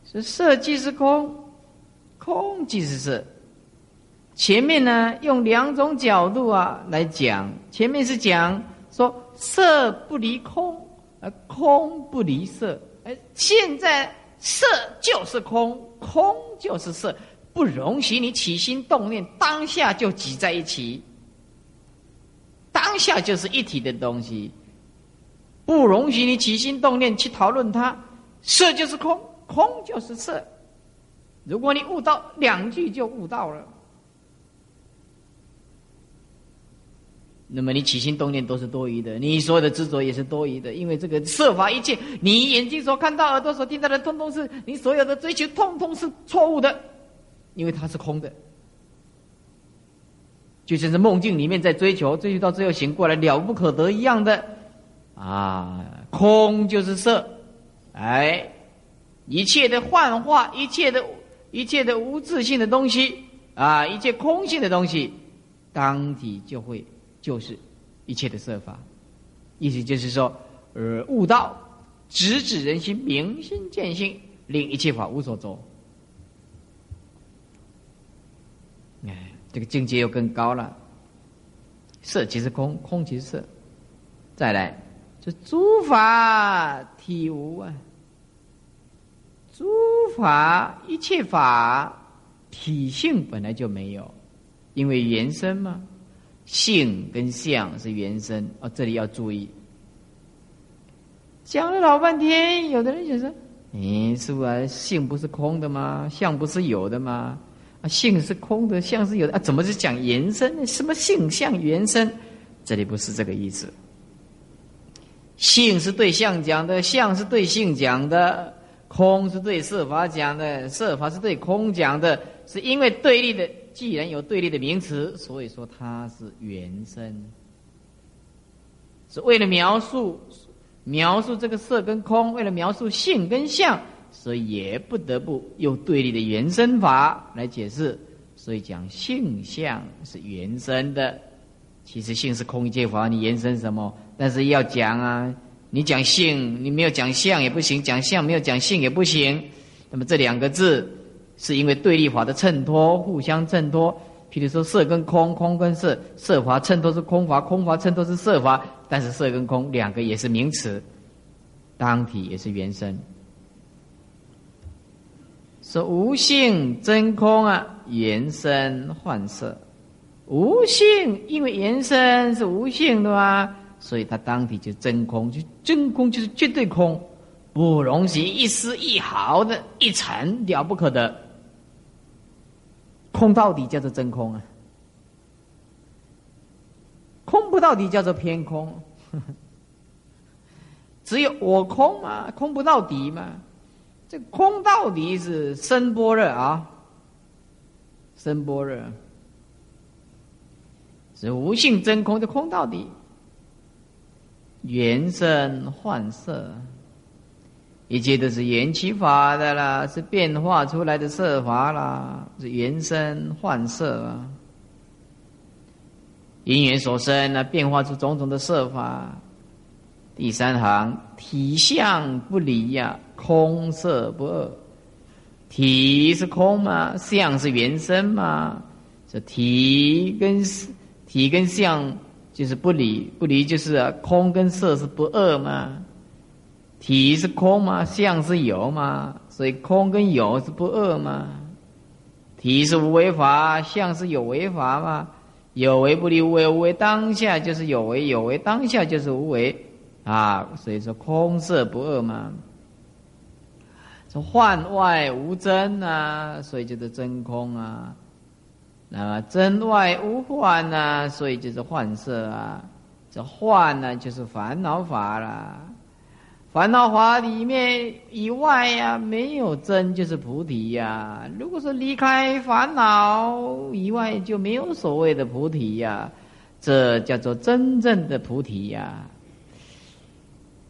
说色即是空，空即是色。前面呢，用两种角度啊来讲，前面是讲说。色不离空，而空不离色。而现在色就是空，空就是色，不容许你起心动念，当下就挤在一起，当下就是一体的东西，不容许你起心动念去讨论它。色就是空，空就是色。如果你悟到两句就悟到了，那么你起心动念都是多余的，你所有的执着也是多余的，因为这个色法一切，你眼睛所看到、耳朵所听到的，通通是你所有的追求，通通是错误的，因为它是空的。就像是梦境里面在追求，追求到最后醒过来了不可得一样的，啊，空就是色，哎，一切的幻化，一切的一切的无自性的东西啊，一切空性的东西，当体就会。就是一切的色法，意思就是说，呃，悟道，直指人心，明心见性，令一切法无所着。哎，这个境界又更高了。色即是空，空即是色。再来，这诸法体无啊，诸法一切法体性本来就没有，因为原生嘛。性跟相是原生哦，这里要注意。讲了老半天，有的人就说：“哎，是不是性不是空的吗？相不是有的吗？啊，性是空的，相是有的啊，怎么是讲原生？什么性相原生？这里不是这个意思。性是对相讲的，相是对性讲的，空是对色法讲的，色法是对空讲的，是因为对立的。”既然有对立的名词，所以说它是原生，是为了描述描述这个色跟空，为了描述性跟相，所以也不得不用对立的原生法来解释。所以讲性相是原生的，其实性是空一切法，你延伸什么？但是要讲啊，你讲性，你没有讲相也不行，讲相没有讲性也不行。那么这两个字。是因为对立法的衬托，互相衬托。譬如说色跟空，空跟色，色法衬托是空法，空法衬托是色法。但是色跟空两个也是名词，当体也是原生。是无性真空啊，延伸幻色。无性，因为延伸是无性的嘛，所以它当体就真空，就真空就是绝对空，不容许一丝一毫的一尘，了不可得。空到底叫做真空啊，空不到底叫做偏空。呵呵只有我空嘛，空不到底嘛。这空到底是生般若啊，生般若是无性真空的空到底，缘生幻色，一切都是缘起法的啦，是变化出来的色法啦，是缘生幻色啊，因缘所生啊，变化出种种的色法。第三行，体相不离呀、啊，空色不二。体是空嘛，相是原生嘛，这体跟体跟相就是不离，不离就是、啊、空跟色是不二嘛。体是空嘛，相是有嘛，所以空跟有是不二嘛。体是无为法，相是有为法嘛，有为不离无为，无为当下就是有为，有为当下就是无为。啊，所以说空色不二嘛，说幻外无真啊，所以就是真空啊。那么真外无幻啊，所以就是幻色啊。这幻呢、啊，就是烦恼法啦。烦恼法里面以外呀、啊，没有真就是菩提呀、啊。如果说离开烦恼以外，就没有所谓的菩提呀、啊，这叫做真正的菩提呀、啊。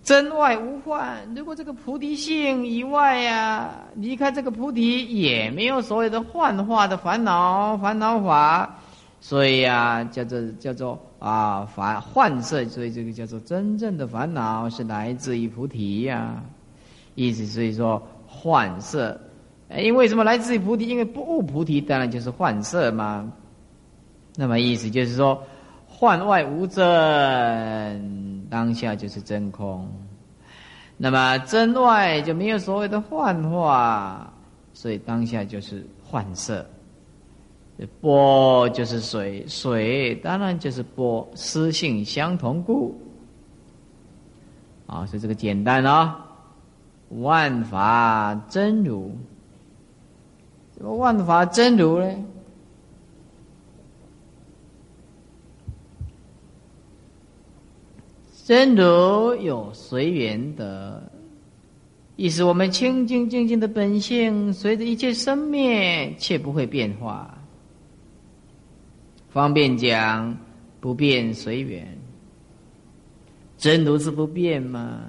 真外无幻，如果这个菩提性以外啊，离开这个菩提也没有所谓的幻化的烦恼烦恼法，所以啊叫做叫做啊法幻色，所以这个叫做真正的烦恼是来自于菩提啊，意思所以说幻色，因为什么来自于菩提？因为不悟菩提，当然就是幻色嘛。那么意思就是说，幻外无真。当下就是真空，那么真外就没有所谓的幻化，所以当下就是幻色。波就是水，水当然就是波，湿性相同故。啊，所以这个简单啊、哦，万法真如。怎么万法真如呢？真如有随缘得，意思我们清净净净的本性，随着一切生灭，却不会变化。方便讲，不变随缘。真如是不变吗？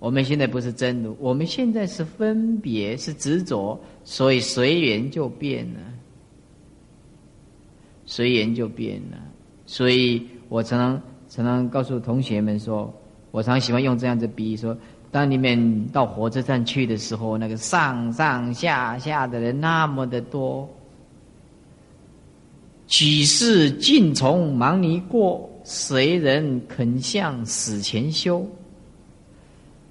我们现在不是真如，我们现在是分别，是执着，所以随缘就变了，随缘就变了。所以我常常。常常告诉同学们说，我常喜欢用这样子比喻说，当你们到火车站去的时候，那个上上下下的人那么的多，举世尽从忙你过，谁人肯向死前修？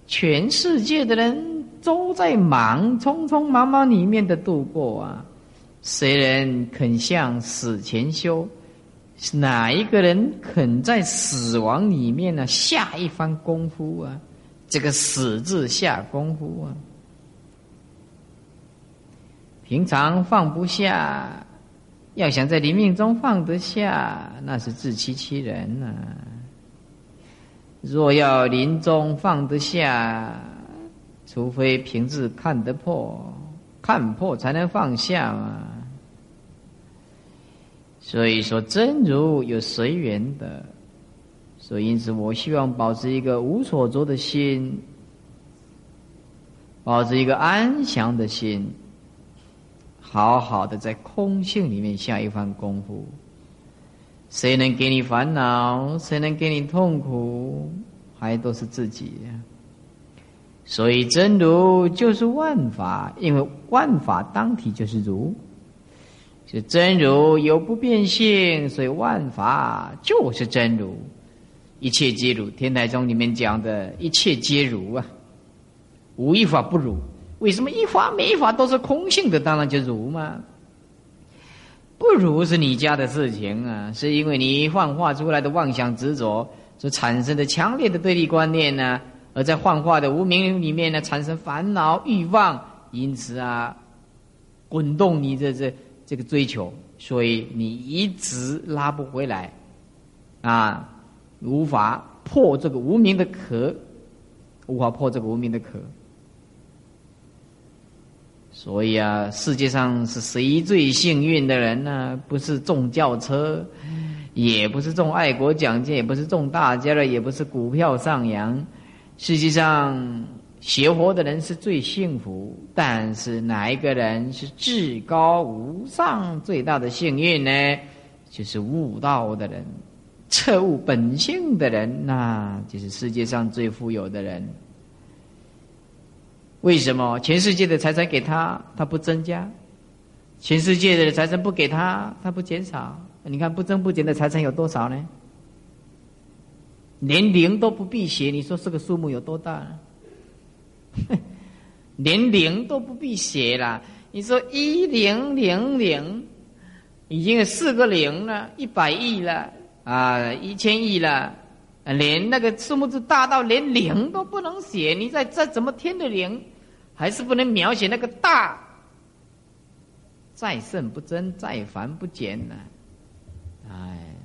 全世界的人都在忙，匆匆忙忙里面的度过啊，谁人肯向死前修？哪一个人肯在死亡里面呢、啊、下一番功夫啊？这个死字下功夫啊，平常放不下，要想在临命中放得下，那是自欺欺人啊。若要临终放得下，除非凭自看得破，看破才能放下嘛。所以说真如有随缘的，所以因此我希望保持一个无所着的心，保持一个安详的心，好好的在空性里面下一番功夫。谁能给你烦恼？谁能给你痛苦？还都是自己。所以真如就是万法，因为万法当体就是如。这真如有不变性，所以万法就是真如，一切皆如。天台宗里面讲的一切皆如啊，无一法不如。为什么一法没法都是空性的？当然就如嘛。不如是你家的事情啊，是因为你幻化出来的妄想执着所产生的强烈的对立观念呢、啊，而在幻化的无明里面呢，产生烦恼欲望，因此啊，滚动你这这这个追求，所以你一直拉不回来，啊，无法破这个无明的壳，无法破这个无明的壳。所以啊，世界上是谁最幸运的人呢、啊？不是中轿车，也不是中爱国奖金，也不是中大家乐，也不是股票上扬。实际上，学佛的人是最幸福。但是哪一个人是至高无上最大的幸运呢？就是悟道的人，彻悟本性的人，那就是世界上最富有的人。为什么全世界的财产给他，他不增加；全世界的财产不给他，他不减少。你看不增不减的财产有多少呢？连零都不避邪，你说这个数目有多大呢？连零都不避邪啦！你说一零零零，已经有四个零了，一百亿了啊，一千亿了。连那个数目字大到连零都不能写，你再再怎么添的零，还是不能描写那个大。再胜不增，再繁不减呢、啊。哎，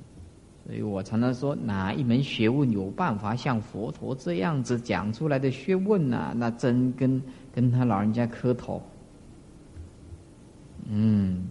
所以我常常说，哪一门学问有办法像佛陀这样子讲出来的学问啊，那真跟跟他老人家磕头。嗯。